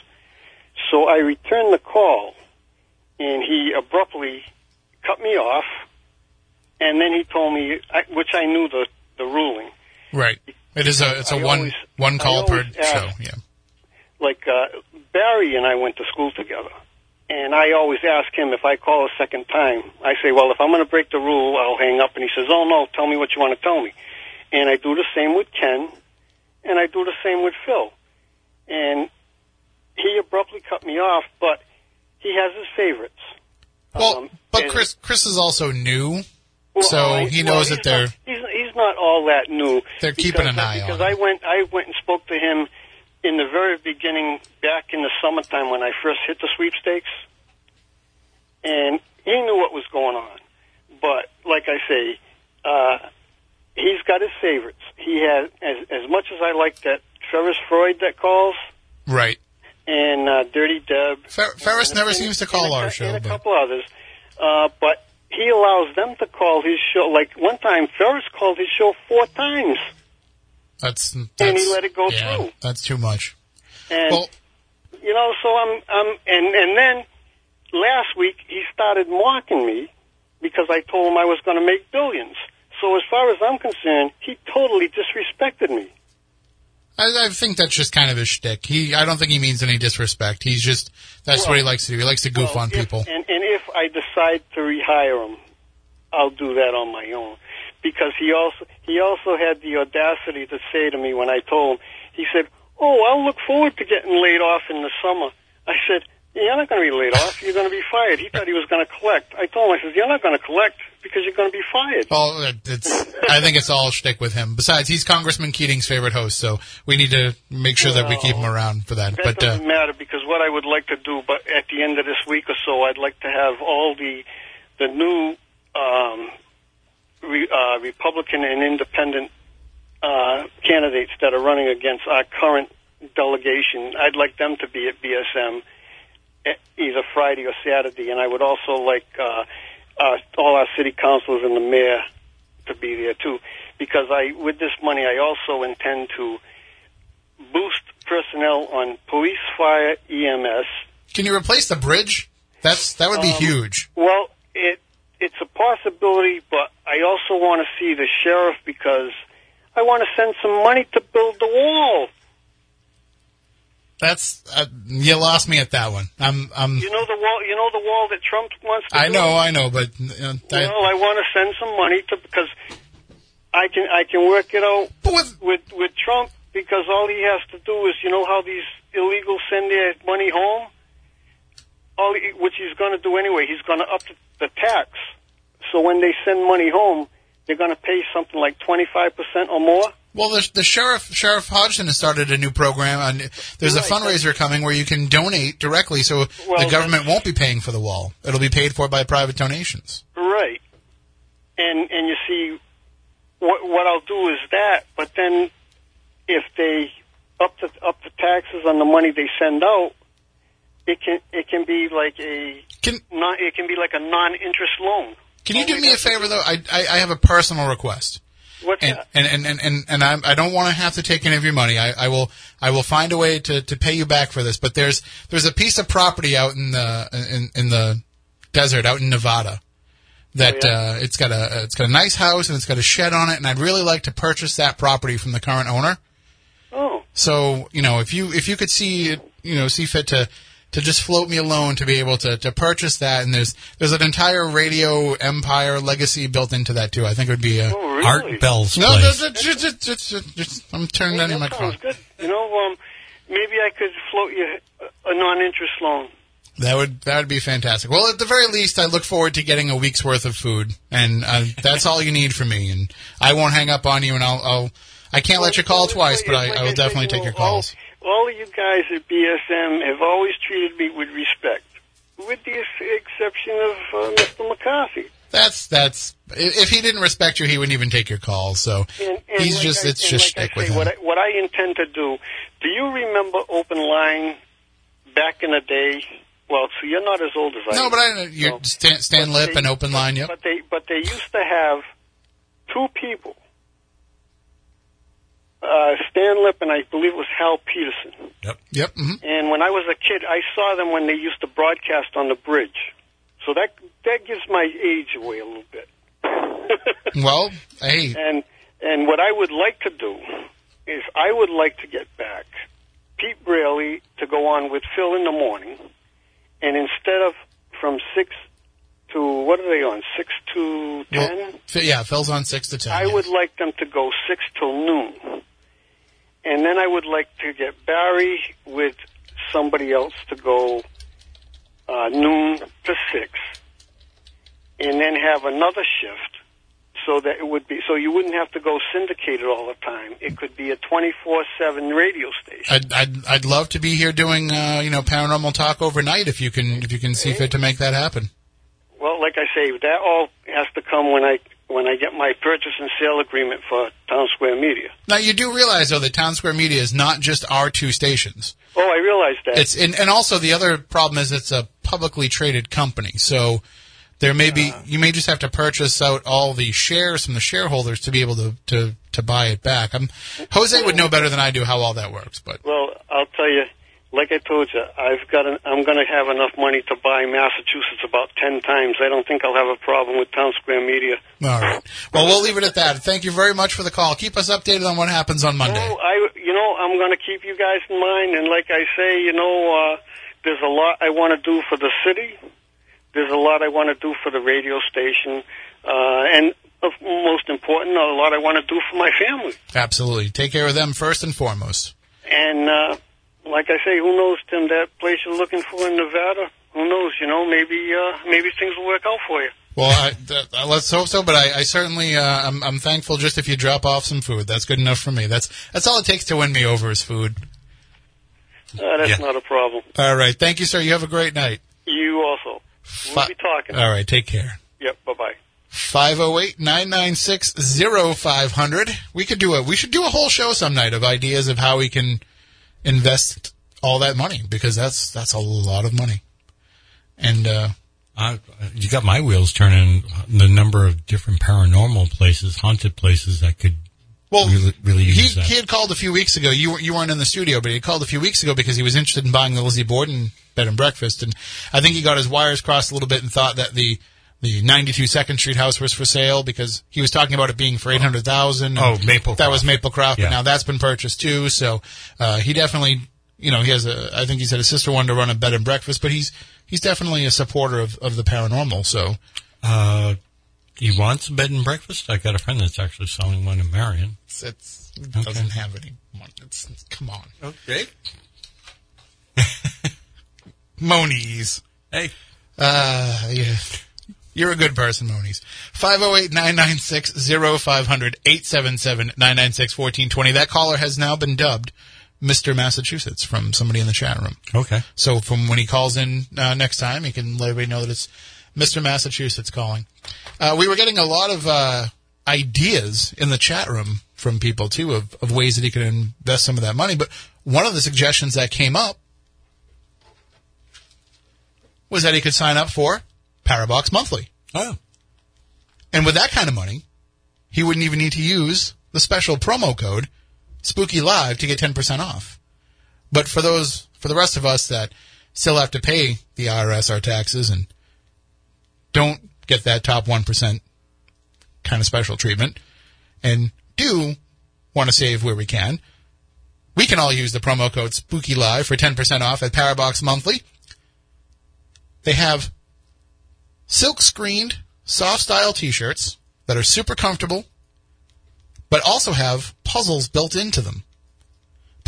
So I returned the call, and he abruptly cut me off, and then he told me, which I knew the ruling. Right. It's a one call per show. Yeah. Like Barry and I went to school together, and I always ask him if I call a second time. I say, well, if I'm going to break the rule, I'll hang up. And he says, oh, no, tell me what you want to tell me. And I do the same with Ken, and I do the same with Phil. And he abruptly cut me off, but he has his favorites. Well, but Chris is also new, he's not all that new. They're keeping an eye on him. Because I went and spoke to him in the very beginning, back in the summertime when I first hit the sweepstakes, and he knew what was going on. But, like I say, he's got his favorites. He has, as much as I like that Ferris Freud that calls. Right. And Dirty Deb. Ferris never seems to call our show. And a couple others. But he allows them to call his show. Like one time, Ferris called his show 4 times. And he let it go through. That's too much. And, you know, so and then last week he started mocking me because I told him I was going to make billions. So as far as I'm concerned, he totally disrespected me. I think that's just kind of his shtick. I don't think he means any disrespect. He's just, that's what he likes to do. He likes to goof on people. And if I decide to rehire him, I'll do that on my own. Because he also had the audacity to say to me when I told him, he said, oh, I'll look forward to getting laid off in the summer. I said, you're not going to be laid off. You're going to be fired. He thought he was going to collect. I told him, I said, you're not going to collect because you're going to be fired. Well, I think it's all shtick with him. Besides, he's Congressman Keating's favorite host, so we need to make sure that we keep him around for that. That doesn't matter because what I would like to do, but at the end of this week or so, I'd like to have all the new Republican and independent candidates that are running against our current delegation. I'd like them to be at BSM. Either Friday or Saturday, and I would also like all our city councilors and the mayor to be there too, because with this money, I also intend to boost personnel on police, fire, EMS. Can you replace the bridge? That would be huge. Well, it's a possibility, but I also want to see the sheriff because I want to send some money to build the wall. That's you lost me at that one. You know the wall that Trump wants to do? I know, but I want to send some money to because I can work it out with Trump because all he has to do is you know how these illegals send their money home, which he's going to do anyway. He's going to up the tax, so when they send money home, they're going to pay something like 25% or more. Well, the Sheriff Hodgson has started a new program. There's a fundraiser coming where you can donate directly, so the government won't be paying for the wall. It'll be paid for by private donations. Right. And you see, what I'll do is that, but then if they up the taxes on the money they send out, it can be like a non-interest loan. Can you do me a favor though? I have a personal request. What's that? And I don't want to have to take any of your money. I will find a way to pay you back for this. But there's a piece of property out in the desert, out in Nevada, that it's got a nice house and it's got a shed on it, and I'd really like to purchase that property from the current owner. Oh. So you know if you could see fit to just float me a loan to be able to purchase that, and there's an entire radio empire legacy built into that too. I think it would be really? Art Bell's place. No, I'm turning down my phone. Good. You know, maybe I could float you a non-interest loan. That would be fantastic. Well, at the very least, I look forward to getting a week's worth of food, and that's all you need from me. And I won't hang up on you, and I can't let you call twice, but I will definitely take your calls. All of you guys at BSM have always treated me with respect, with the exception of Mr. McCarthy. That's. If he didn't respect you, he wouldn't even take your call. So and he's like just. It's just like shtick with him. What I intend to do. Do you remember open line back in the day? Well, so you're not as old as I am. No, but Stan Lip and open line, yep. But they used to have two people, Stan Lip and I believe it was Hal Peterson. Yep. Mm-hmm. And when I was a kid, I saw them when they used to broadcast on the bridge. So that gives my age away a little bit. Well, hey. And what I would like to do is I would like to get back Pete Braley to go on with Phil in the morning. And instead of from 6 to, what are they on, 6 to 10? Well, yeah, Phil's on 6 to 10. I would like them to go 6 till noon. And then I would like to get Barry with somebody else to go noon to 6. And then have another shift so that it would be, so you wouldn't have to go syndicated all the time. It could be a 24/7 radio station. I'd love to be here doing paranormal talk overnight if you can see fit to make that happen. Well, like I say, that all has to come when I get my purchase and sale agreement for Town Square Media. Now you do realize though that Town Square Media is not just our two stations. Oh, I realize that. It's and also the other problem is it's a publicly traded company, so. There may be you may just have to purchase out all the shares from the shareholders to be able to buy it back. Jose would know better than I do how all that works, but well, I'll tell you, like I told you, I'm going to have enough money to buy Massachusetts about 10 times. I don't think I'll have a problem with Town Square Media. All right. Well, we'll leave it at that. Thank you very much for the call. Keep us updated on what happens on Monday. Well, I'm going to keep you guys in mind, and like I say, there's a lot I want to do for the city. There's a lot I want to do for the radio station, and most important, a lot I want to do for my family. Absolutely. Take care of them first and foremost. And like I say, who knows, Tim, that place you're looking for in Nevada, who knows, maybe things will work out for you. Well, let's hope so, but I certainly, I'm thankful just if you drop off some food. That's good enough for me. That's all it takes to win me over is food. That's not a problem. All right. Thank you, sir. You have a great night. You also. We'll be talking. All right, take care. Yep, bye-bye. 508-996-0500. We should do a whole show some night of ideas of how we can invest all that money, because that's a lot of money. And you got my wheels turning the number of different paranormal places, haunted places that could really use that. He had called a few weeks ago. You weren't in the studio, but he called a few weeks ago because he was interested in buying the Lizzie Borden bed and breakfast, and I think he got his wires crossed a little bit and thought that the 92 2nd Street house was for sale because he was talking about it being for $800,000. Maplecroft. That was Maplecroft, yeah. But now that's been purchased too. So he definitely, he has I think he said his sister wanted to run a bed and breakfast, but he's definitely a supporter of the paranormal. So he wants a bed and breakfast. I got a friend that's actually selling one in Marion. It doesn't have any. It's come on. Okay. Moniz. Hey. Yeah. You're a good person, Moniz. 508-996-0500, 877-996-1420. That caller has now been dubbed Mr. Massachusetts from somebody in the chat room. Okay. So from when he calls in next time, he can let everybody know that it's Mr. Massachusetts calling. We were getting a lot of ideas in the chat room from people, too, of ways that he could invest some of that money. But one of the suggestions that came up was that he could sign up for Parabox Monthly. Oh. And with that kind of money, he wouldn't even need to use the special promo code Spooky Live to get 10% off. But for the rest of us that still have to pay the IRS our taxes and don't get that top 1% kind of special treatment and do want to save where we can, all use the promo code Spooky Live for 10% off at Parabox Monthly. They have silk-screened, soft-style T-shirts that are super comfortable, but also have puzzles built into them.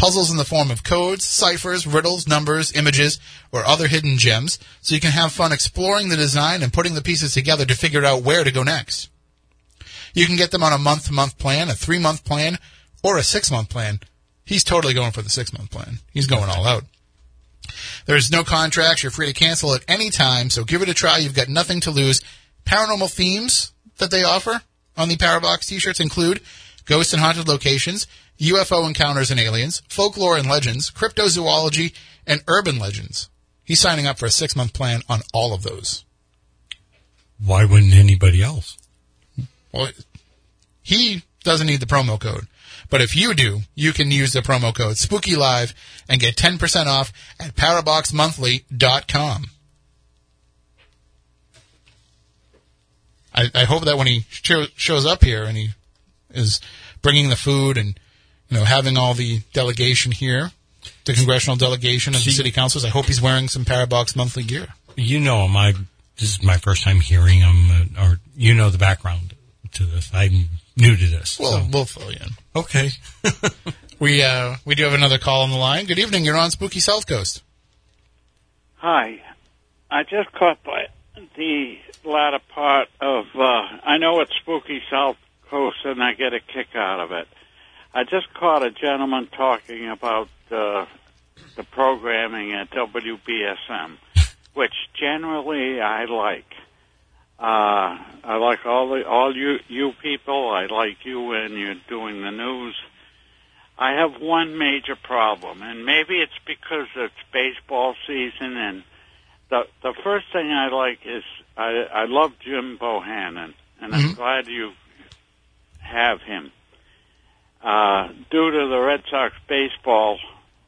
puzzles in the form of codes, ciphers, riddles, numbers, images, or other hidden gems, so you can have fun exploring the design and putting the pieces together to figure out where to go next. You can get them on a month-to-month plan, a 3-month plan, or a 6-month plan. He's totally going for the 6-month plan. He's going all out. There's no contracts. You're free to cancel at any time, so give it a try. You've got nothing to lose. Paranormal themes that they offer on the Parabox t-shirts include ghosts and haunted locations, UFO encounters and aliens, folklore and legends, cryptozoology, and urban legends. He's signing up for a 6-month plan on all of those. Why wouldn't anybody else? Well, he doesn't need the promo code. But if you do, you can use the promo code SPOOKYLIVE and get 10% off at ParaboxMonthly.com. I hope that when he shows up here and he is bringing the food and, you know, having all the delegation here, the congressional delegation and the city councils, I hope he's wearing some Parabox Monthly gear. You know him. This is my first time hearing him, or you know the background to this. I'm new to this. Well, so. We'll fill you in. Okay. We do have another call on the line. Good evening. You're on Spooky South Coast. Hi. I just caught by the latter part of, I know it's Spooky South Coast and I get a kick out of it. I just caught a gentleman talking about the programming at WBSM, which generally I like. I like all you people. I like you and you're doing the news. I have one major problem, and maybe it's because it's baseball season. And the first thing I like is I love Jim Bohannon, and I'm glad you have him. Due to the Red Sox baseball,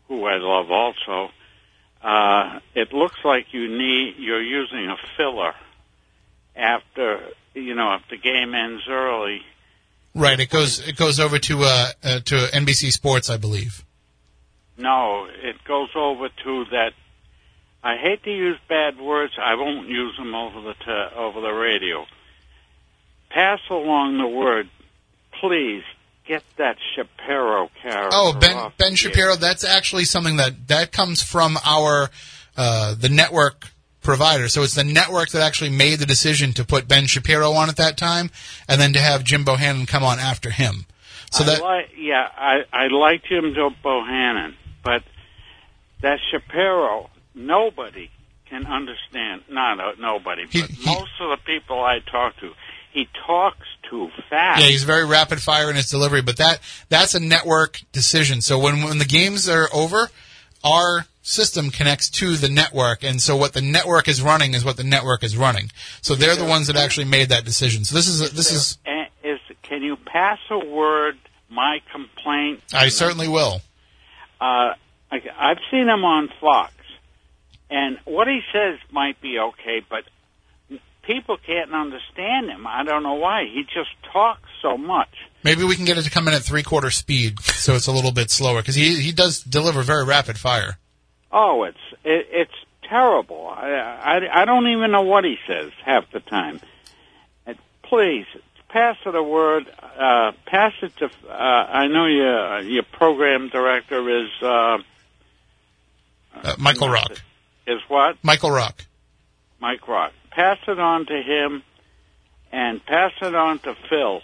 who I love also, it looks like you're using a filler. After, you know, if the game ends early, right? It goes over to NBC Sports, I believe. No, it goes over to that. I hate to use bad words. I won't use them over the radio. Pass along the word, please. Get that Shapiro character. Oh, Ben Shapiro. That's actually something that comes from our the network. Provider. So it's the network that actually made the decision to put Ben Shapiro on at that time and then to have Jim Bohannon come on after him. So I like Jim Bohannon, but that Shapiro, nobody can understand. Not nobody, but most of the people I talk to, he talks too fast. Yeah, he's very rapid fire in his delivery, but that's a network decision. So when the games are over, our system connects to the network, and so what the network is running is what the network is running. So they're the ones that actually made that decision. So this is. Can you pass a word? My complaint. I certainly will. I've seen him on Fox, and what he says might be okay, but people can't understand him. I don't know why. He just talks so much. Maybe we can get it to come in at 3/4 speed, so it's a little bit slower because he does deliver very rapid fire. Oh, it's terrible. I don't even know what he says half the time. Please pass it a word. Pass it to. I know your program director is Michael Rock. Is what? Michael Rock. Mike Rock. Pass it on to him, and pass it on to Phil.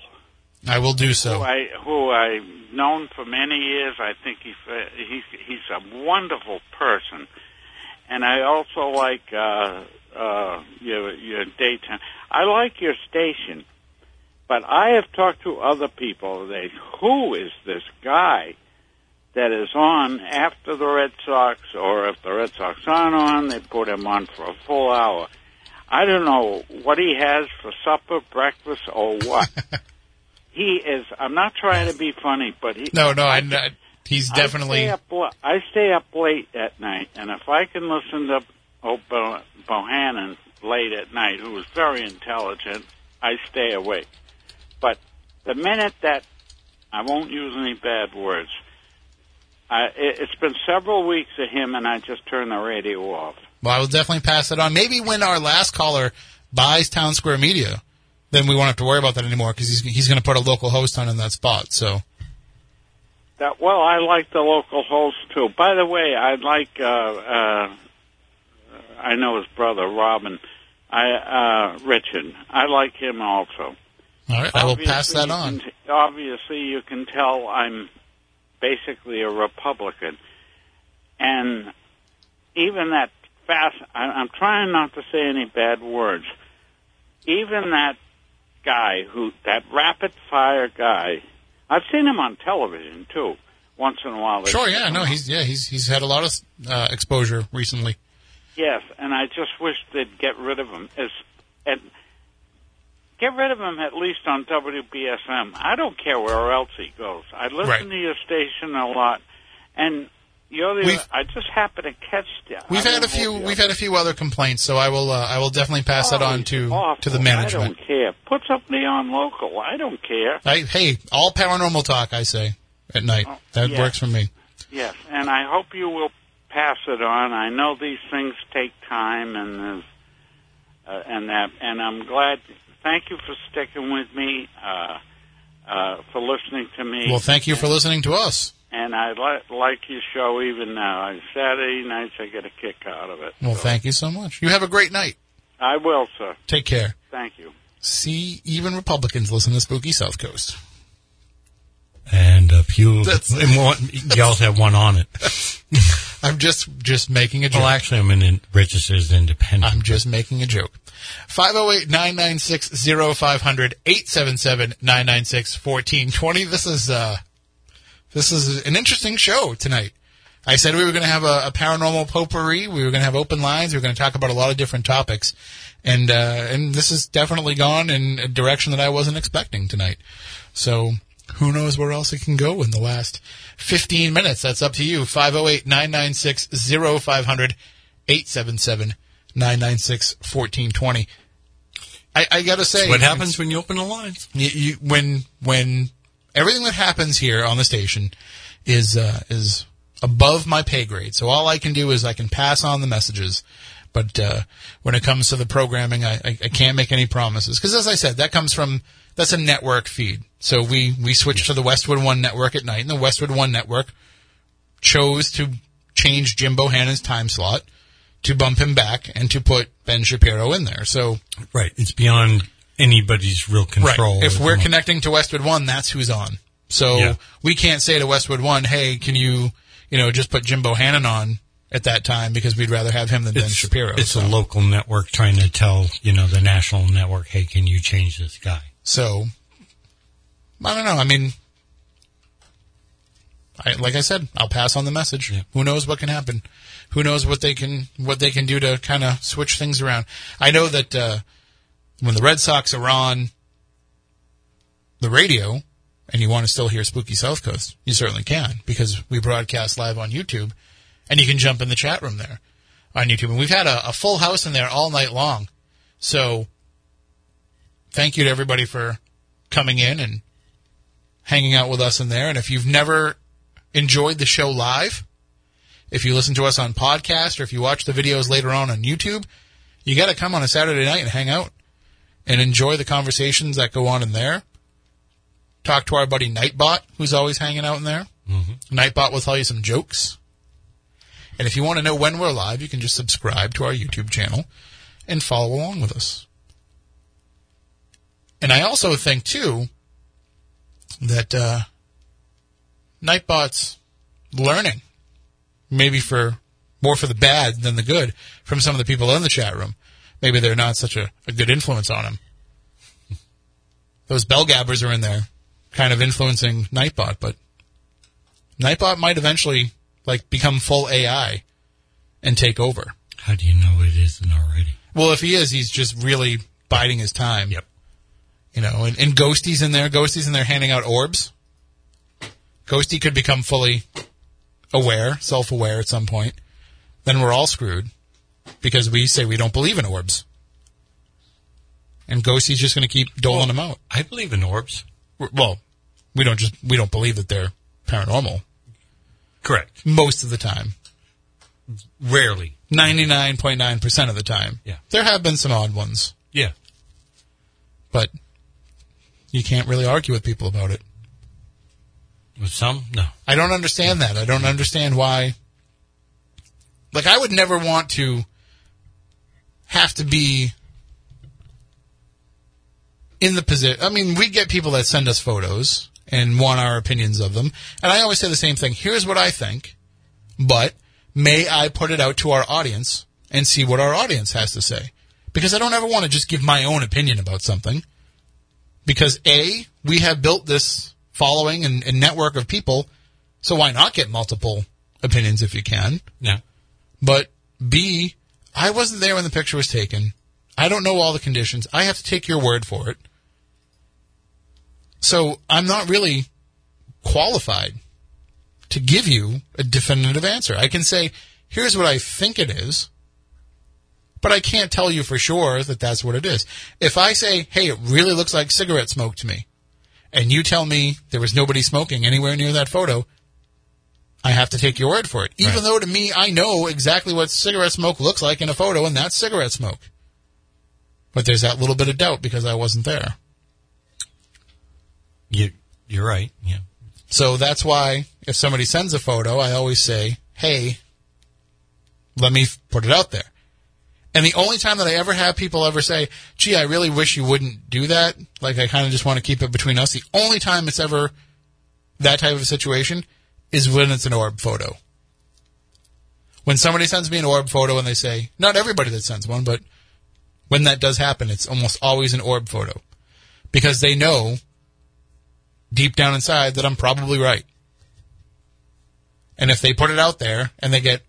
I will do so. Who I've known for many years. I think he's a wonderful person, and I also like your daytime. I like your station, but I have talked to other people. Who is this guy that is on after the Red Sox, or if the Red Sox aren't on, they put him on for a full hour. I don't know what he has for supper, breakfast, or what. He is. I'm not trying to be funny, but he. No. He's definitely. I stay up late at night, and if I can listen to Bohannon late at night, who is very intelligent, I stay awake. But the minute that I won't use any bad words, it's been several weeks of him, and I just turn the radio off. Well, I will definitely pass it on. Maybe when our last caller buys Town Square Media. Then we won't have to worry about that anymore because he's going to put a local host on in that spot. So that, well, I like the local host, too. By the way, I'd like, I know his brother, Robin, Richard. I like him also. All right, I will pass that on. Obviously, you can tell I'm basically a Republican. And even that fast, I'm trying not to say any bad words, even that guy who, that rapid-fire guy, I've seen him on television, too, once in a while. Sure, yeah, no, he's had a lot of exposure recently. Yes, and I just wish they'd get rid of him. Get rid of him at least on WBSM. I don't care where else he goes. I listen to your station a lot, and I just happen to catch that. We've had a few other complaints, so I will definitely pass that on to the management. I don't care. Put something on local. I don't care. Hey, all paranormal talk, I say, at night. That works for me. Yes, and I hope you will pass it on. I know these things take time, and I'm glad. Thank you for sticking with me, for listening to me. Well, thank you for listening to us. And I like your show even now. On Saturday nights, I get a kick out of it. Well, thank you so much. You have a great night. I will, sir. Take care. Thank you. See, even Republicans listen to Spooky South Coast. And a few... y'all have one on it. I'm just making a joke. Well, actually, I'm in Register's Independent. I'm just making a joke. 508-996-0500, 877-996-1420. This is an interesting show tonight. I said we were going to have a paranormal potpourri. We were going to have open lines. We were going to talk about a lot of different topics. And this has definitely gone in a direction that I wasn't expecting tonight. So... who knows where else it can go in the last 15 minutes? That's up to you. 508-996-0500, 877-996-1420. I got to say... it's what happens when you open the lines. When everything that happens here on the station is above my pay grade. So all I can do is I can pass on the messages. But when it comes to the programming, I can't make any promises. Because as I said, that comes from... that's a network feed. So we switched to the Westwood One Network at night, and the Westwood One Network chose to change Jim Bohannon's time slot to bump him back and to put Ben Shapiro in there. So right, it's beyond anybody's real control. Right. If we're connecting to Westwood One, that's who's on. So we can't say to Westwood One, hey, can you just put Jim Bohannon on at that time, because we'd rather have him than Ben Shapiro. It's a local network trying to tell, the national network, hey, can you change this guy? So, I don't know. I mean, like I said, I'll pass on the message. Yeah. Who knows what can happen? Who knows what they can do to kind of switch things around? I know that when the Red Sox are on the radio, and you want to still hear Spooky South Coast, you certainly can, because we broadcast live on YouTube, and you can jump in the chat room there on YouTube. And we've had a full house in there all night long, so... thank you to everybody for coming in and hanging out with us in there. And if you've never enjoyed the show live, if you listen to us on podcast or if you watch the videos later on YouTube, you got to come on a Saturday night and hang out and enjoy the conversations that go on in there. Talk to our buddy Nightbot, who's always hanging out in there. Mm-hmm. Nightbot will tell you some jokes. And if you want to know when we're live, you can just subscribe to our YouTube channel and follow along with us. And I also think, too, that Nightbot's learning, maybe more for the bad than the good, from some of the people in the chat room. Maybe they're not such a good influence on him. Those bellgabbers are in there kind of influencing Nightbot, but Nightbot might eventually become full AI and take over. How do you know it isn't already? Well, if he is, he's just really biding his time. Yep. And Ghosty's in there. Ghosty's in there handing out orbs. Ghosty could become fully aware, self-aware at some point. Then we're all screwed because we say we don't believe in orbs. And Ghosty's just going to keep doling them out. I believe in orbs. Well, we don't believe that they're paranormal. Correct. Most of the time. Rarely. 99.9% of the time. Yeah. There have been some odd ones. Yeah. But... you can't really argue with people about it. Some? No. I don't understand that. I don't understand why. Like, I would never want to have to be in the position. I mean, we get people that send us photos and want our opinions of them. And I always say the same thing. Here's what I think, but may I put it out to our audience and see what our audience has to say? Because I don't ever want to just give my own opinion about something. Because, A, we have built this following and network of people, so why not get multiple opinions if you can? Yeah. But, B, I wasn't there when the picture was taken. I don't know all the conditions. I have to take your word for it. So I'm not really qualified to give you a definitive answer. I can say, here's what I think it is, but I can't tell you for sure that that's what it is. If I say, hey, it really looks like cigarette smoke to me, and you tell me there was nobody smoking anywhere near that photo, I have to take your word for it. Even right. though to me, I know exactly what cigarette smoke looks like in a photo, and that's cigarette smoke. But there's that little bit of doubt because I wasn't there. You're right. Yeah. So that's why if somebody sends a photo, I always say, hey, let me put it out there. And the only time that I ever have people ever say, gee, I really wish you wouldn't do that. Like, I kind of just want to keep it between us. The only time it's ever that type of situation is when it's an orb photo. When somebody sends me an orb photo and they say, not everybody that sends one, but when that does happen, it's almost always an orb photo. Because they know deep down inside that I'm probably right. And if they put it out there and they get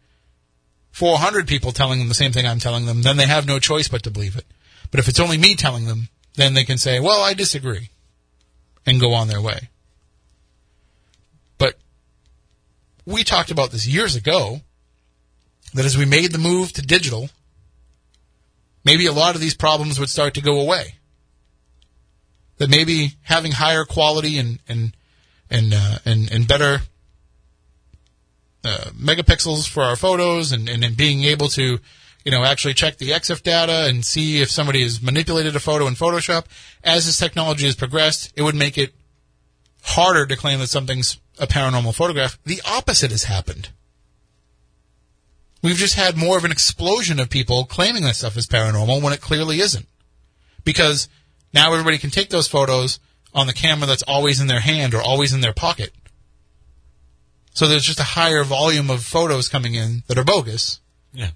400 people telling them the same thing I'm telling them, then they have no choice but to believe it. But if it's only me telling them, then they can say, well, I disagree, and go on their way. But we talked about this years ago, that as we made the move to digital, maybe a lot of these problems would start to go away. That maybe having higher quality and better megapixels for our photos and being able to, you know, actually check the EXIF data and see if somebody has manipulated a photo in Photoshop. As this technology has progressed, it would make it harder to claim that something's a paranormal photograph. The opposite has happened. We've just had more of an explosion of people claiming that stuff is paranormal when it clearly isn't. Because now everybody can take those photos on the camera that's always in their hand or always in their pocket. So there's just a higher volume of photos coming in that are bogus. Yeah.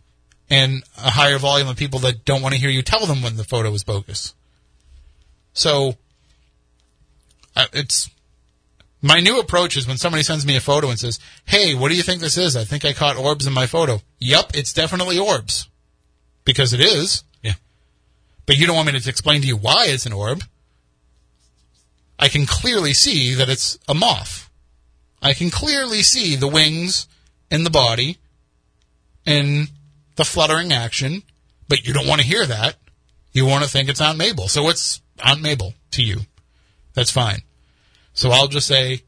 And a higher volume of people that don't want to hear you tell them when the photo is bogus. So it's my new approach is when somebody sends me a photo and says, hey, what do you think this is? I think I caught orbs in my photo. Yep, it's definitely orbs. Because it is. Yeah. But you don't want me to explain to you why it's an orb. I can clearly see that it's a moth. I can clearly see the wings and the body and the fluttering action, but you don't want to hear that. You want to think it's Aunt Mabel. So it's Aunt Mabel to you. That's fine. So I'll just say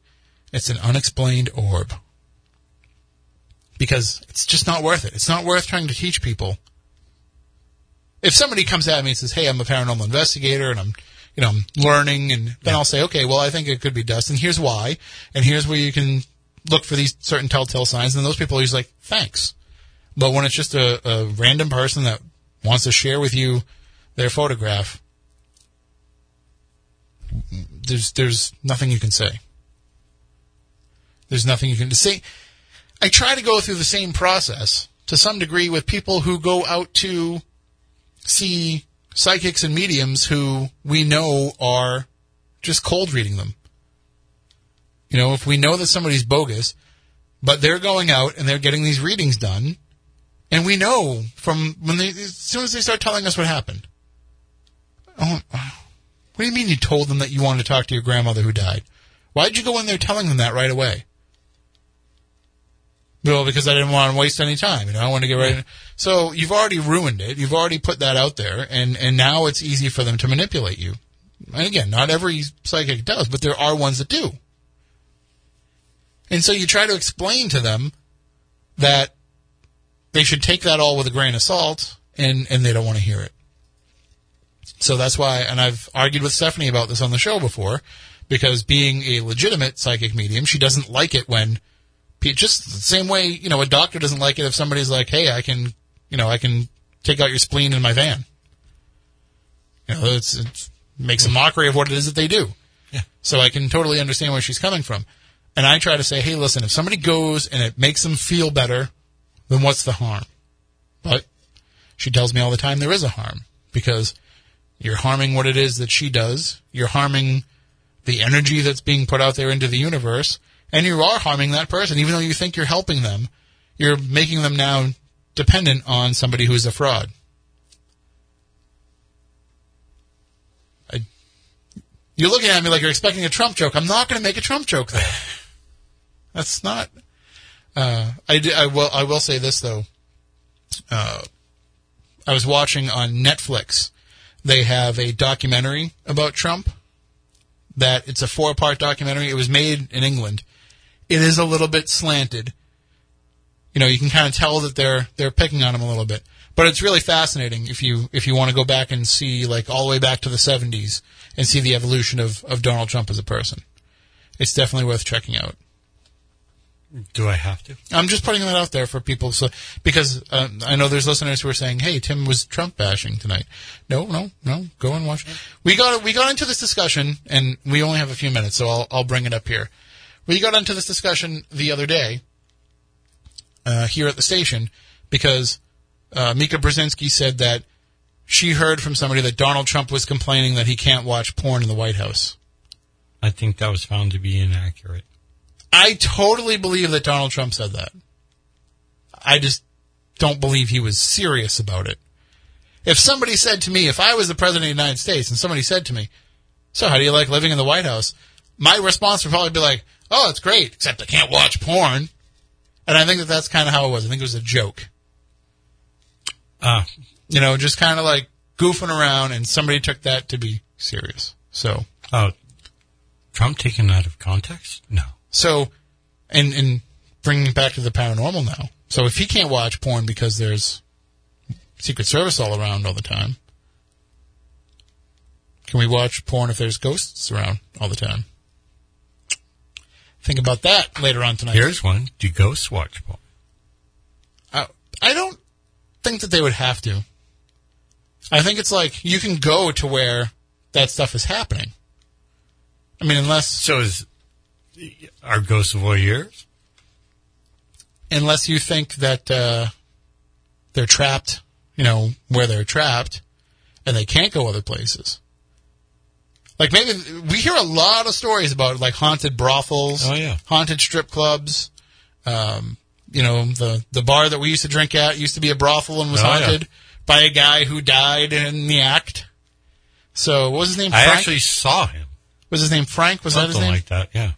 it's an unexplained orb because it's just not worth it. It's not worth trying to teach people. If somebody comes at me and says, hey, I'm a paranormal investigator and I'm learning, and then I'll say, okay, well, I think it could be dust, and here's why, and here's where you can look for these certain telltale signs, and those people are just like, thanks. But when it's just a random person that wants to share with you their photograph, there's nothing you can say. There's nothing you can say. I try to go through the same process to some degree with people who go out to see psychics and mediums who we know are just cold reading them. You know, if we know that somebody's bogus, but they're going out and they're getting these readings done, and we know from as soon as they start telling us what happened. Oh, what do you mean you told them that you wanted to talk to your grandmother who died? Why'd you go in there telling them that right away? Well, because I didn't want to waste any time. You know, I want to get right in. So you've already ruined it. You've already put that out there, and now it's easy for them to manipulate you. And again, not every psychic does, but there are ones that do. And so you try to explain to them that they should take that all with a grain of salt, and they don't want to hear it. So that's why, and I've argued with Stephanie about this on the show before, because being a legitimate psychic medium, she doesn't like it when just the same way, you know, a doctor doesn't like it if somebody's like, hey, I can, you know, I can take out your spleen in my van. You know, it makes a mockery of what it is that they do. Yeah. So I can totally understand where she's coming from. And I try to say, hey, listen, if somebody goes and it makes them feel better, then what's the harm? But she tells me all the time there is a harm because you're harming what it is that she does. You're harming the energy that's being put out there into the universe, and you are harming that person. Even though you think you're helping them, you're making them now dependent on somebody who's a fraud. You're looking at me like you're expecting a Trump joke. I'm not going to make a Trump joke, though. That's not... I will say this, though. I was watching on Netflix. They have a documentary about Trump. That it's a 4-part documentary. It was made in England. It is a little bit slanted. You know, you can kind of tell that they're picking on him a little bit. But it's really fascinating if you want to go back and see, like, all the way back to the 70s and see the evolution of Donald Trump as a person. It's definitely worth checking out. Do I have to? I'm just putting that out there for people. So because I know there's listeners who are saying, hey, Tim was Trump bashing tonight. No. Go and watch. We got into this discussion, and we only have a few minutes, so I'll bring it up here. We got into this discussion the other day here at the station because Mika Brzezinski said that she heard from somebody that Donald Trump was complaining that he can't watch porn in the White House. I think that was found to be inaccurate. I totally believe that Donald Trump said that. I just don't believe he was serious about it. If somebody said to me, if I was the president of the United States and somebody said to me, so how do you like living in the White House? My response would probably be like, oh, it's great, except I can't watch porn. And I think that that's kind of how it was. I think it was a joke. You know, just kind of like goofing around, and somebody took that to be serious. So, Trump taken out of context? No. So, and bringing it back to the paranormal now. So if he can't watch porn because there's Secret Service all around all the time, can we watch porn if there's ghosts around all the time? Think about that later on tonight. Here's one. Do ghosts watch porn? I don't think that they would have to. I think it's like you can go to where that stuff is happening. I mean, unless... So is... Are ghosts voyeurs? Unless you think that they're trapped, you know, where they're trapped, and they can't go other places. Like, maybe we hear a lot of stories about, like, haunted brothels, haunted strip clubs. You know, the bar that we used to drink at used to be a brothel and was haunted by a guy who died in the act. So, what was his name? Frank? I actually saw him. Was his name Frank? Was that his name? Something like that, yeah.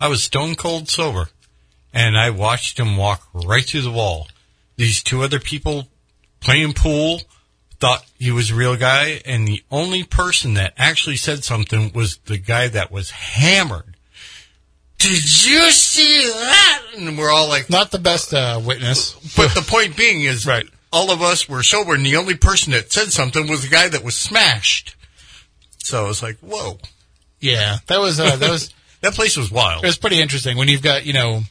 I was stone cold sober, and I watched him walk right through the wall. These two other people playing pool thought he was a real guy, and the only person that actually said something was the guy that was hammered. Did you see that? And we're all like... Not the best witness. But the point being is all of us were sober, and the only person that said something was the guy that was smashed. So I was like, whoa. Yeah, that was... That place was wild. It was pretty interesting when you've got, you know,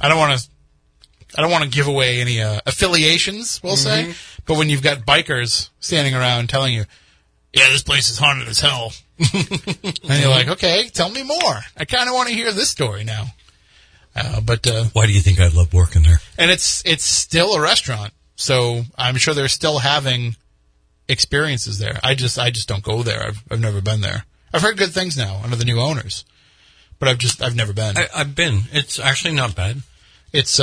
I don't want to give away any affiliations, we'll say, but when you've got bikers standing around telling you, yeah, this place is haunted as hell. And you're like, okay, tell me more. I kind of want to hear this story now. But why do you think I love working there? And it's still a restaurant, so I'm sure they're still having experiences there. I just don't go there. I've never been there. I've heard good things now under the new owners. But I've never been. I've been. It's actually not bad. It's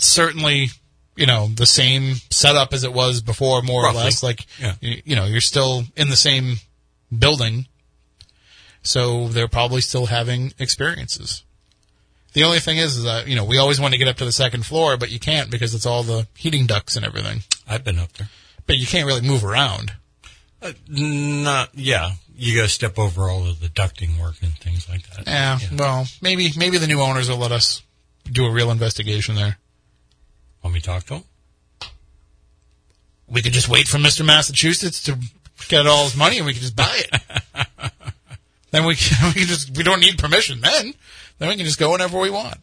certainly, you know, the same setup as it was before, more Roughly. Or less. Like, yeah. you know, you're still in the same building, so they're probably still having experiences. The only thing is that, you know, we always want to get up to the second floor, but you can't because it's all the heating ducts and everything. I've been up there. But you can't really move around. You gotta step over all of the ducting work and things like that. Yeah. Well, maybe the new owners will let us do a real investigation there. Want me to talk to them? We could just wait for Mr. Massachusetts to get all his money and we could just buy it. Then we don't need permission then. Then we can just go whenever we want.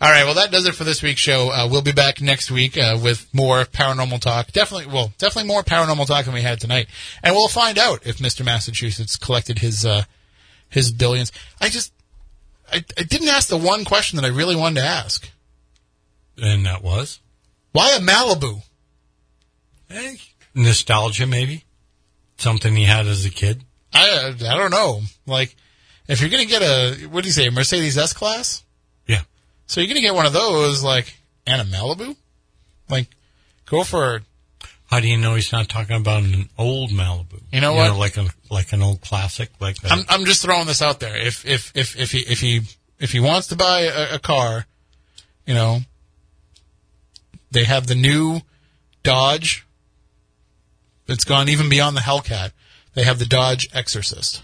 All right, well, that does it for this week's show. We'll be back next week with more paranormal talk. Definitely more paranormal talk than we had tonight. And we'll find out if Mr. Massachusetts collected his billions. I didn't ask the one question that I really wanted to ask. And that was? Why a Malibu? Hey, nostalgia, maybe? Something he had as a kid? I don't know. Like, if you're going to get a, what do you say, a Mercedes S-Class? Yeah. So you're going to get one of those, like, and a Malibu? Like, go for... How do you know he's not talking about an old Malibu? You know what? You know, like an old classic, like that. I'm just throwing this out there. If he wants to buy a car, you know, they have the new Dodge. It's gone even beyond the Hellcat. They have the Dodge Exorcist.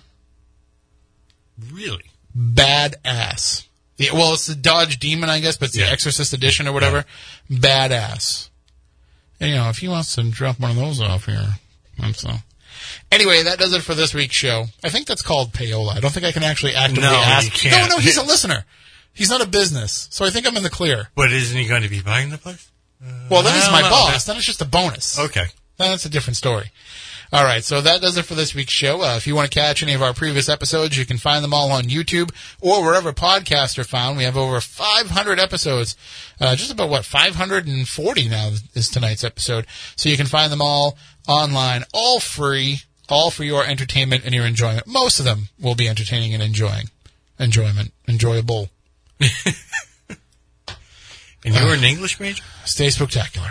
Really? Badass. Yeah, well, it's the Dodge Demon, I guess, but it's the Exorcist Edition or whatever. Yeah. Badass. You know, if he wants to drop one of those off here, I'm so. Anyway, that does it for this week's show. I think that's called payola. I don't think I can actually actively ask. You can't. No, he's a listener. He's not a business, so I think I'm in the clear. But isn't he going to be buying the place? Well, then he's my boss. Then it's just a bonus. Okay. That's a different story. All right, so that does it for this week's show. If you want to catch any of our previous episodes, you can find them all on YouTube or wherever podcasts are found. We have over 500 episodes. Just about, 540 now is tonight's episode. So you can find them all online, all for your entertainment and your enjoyment. Most of them will be entertaining and enjoyable. And you were an English major? Stay spectacular.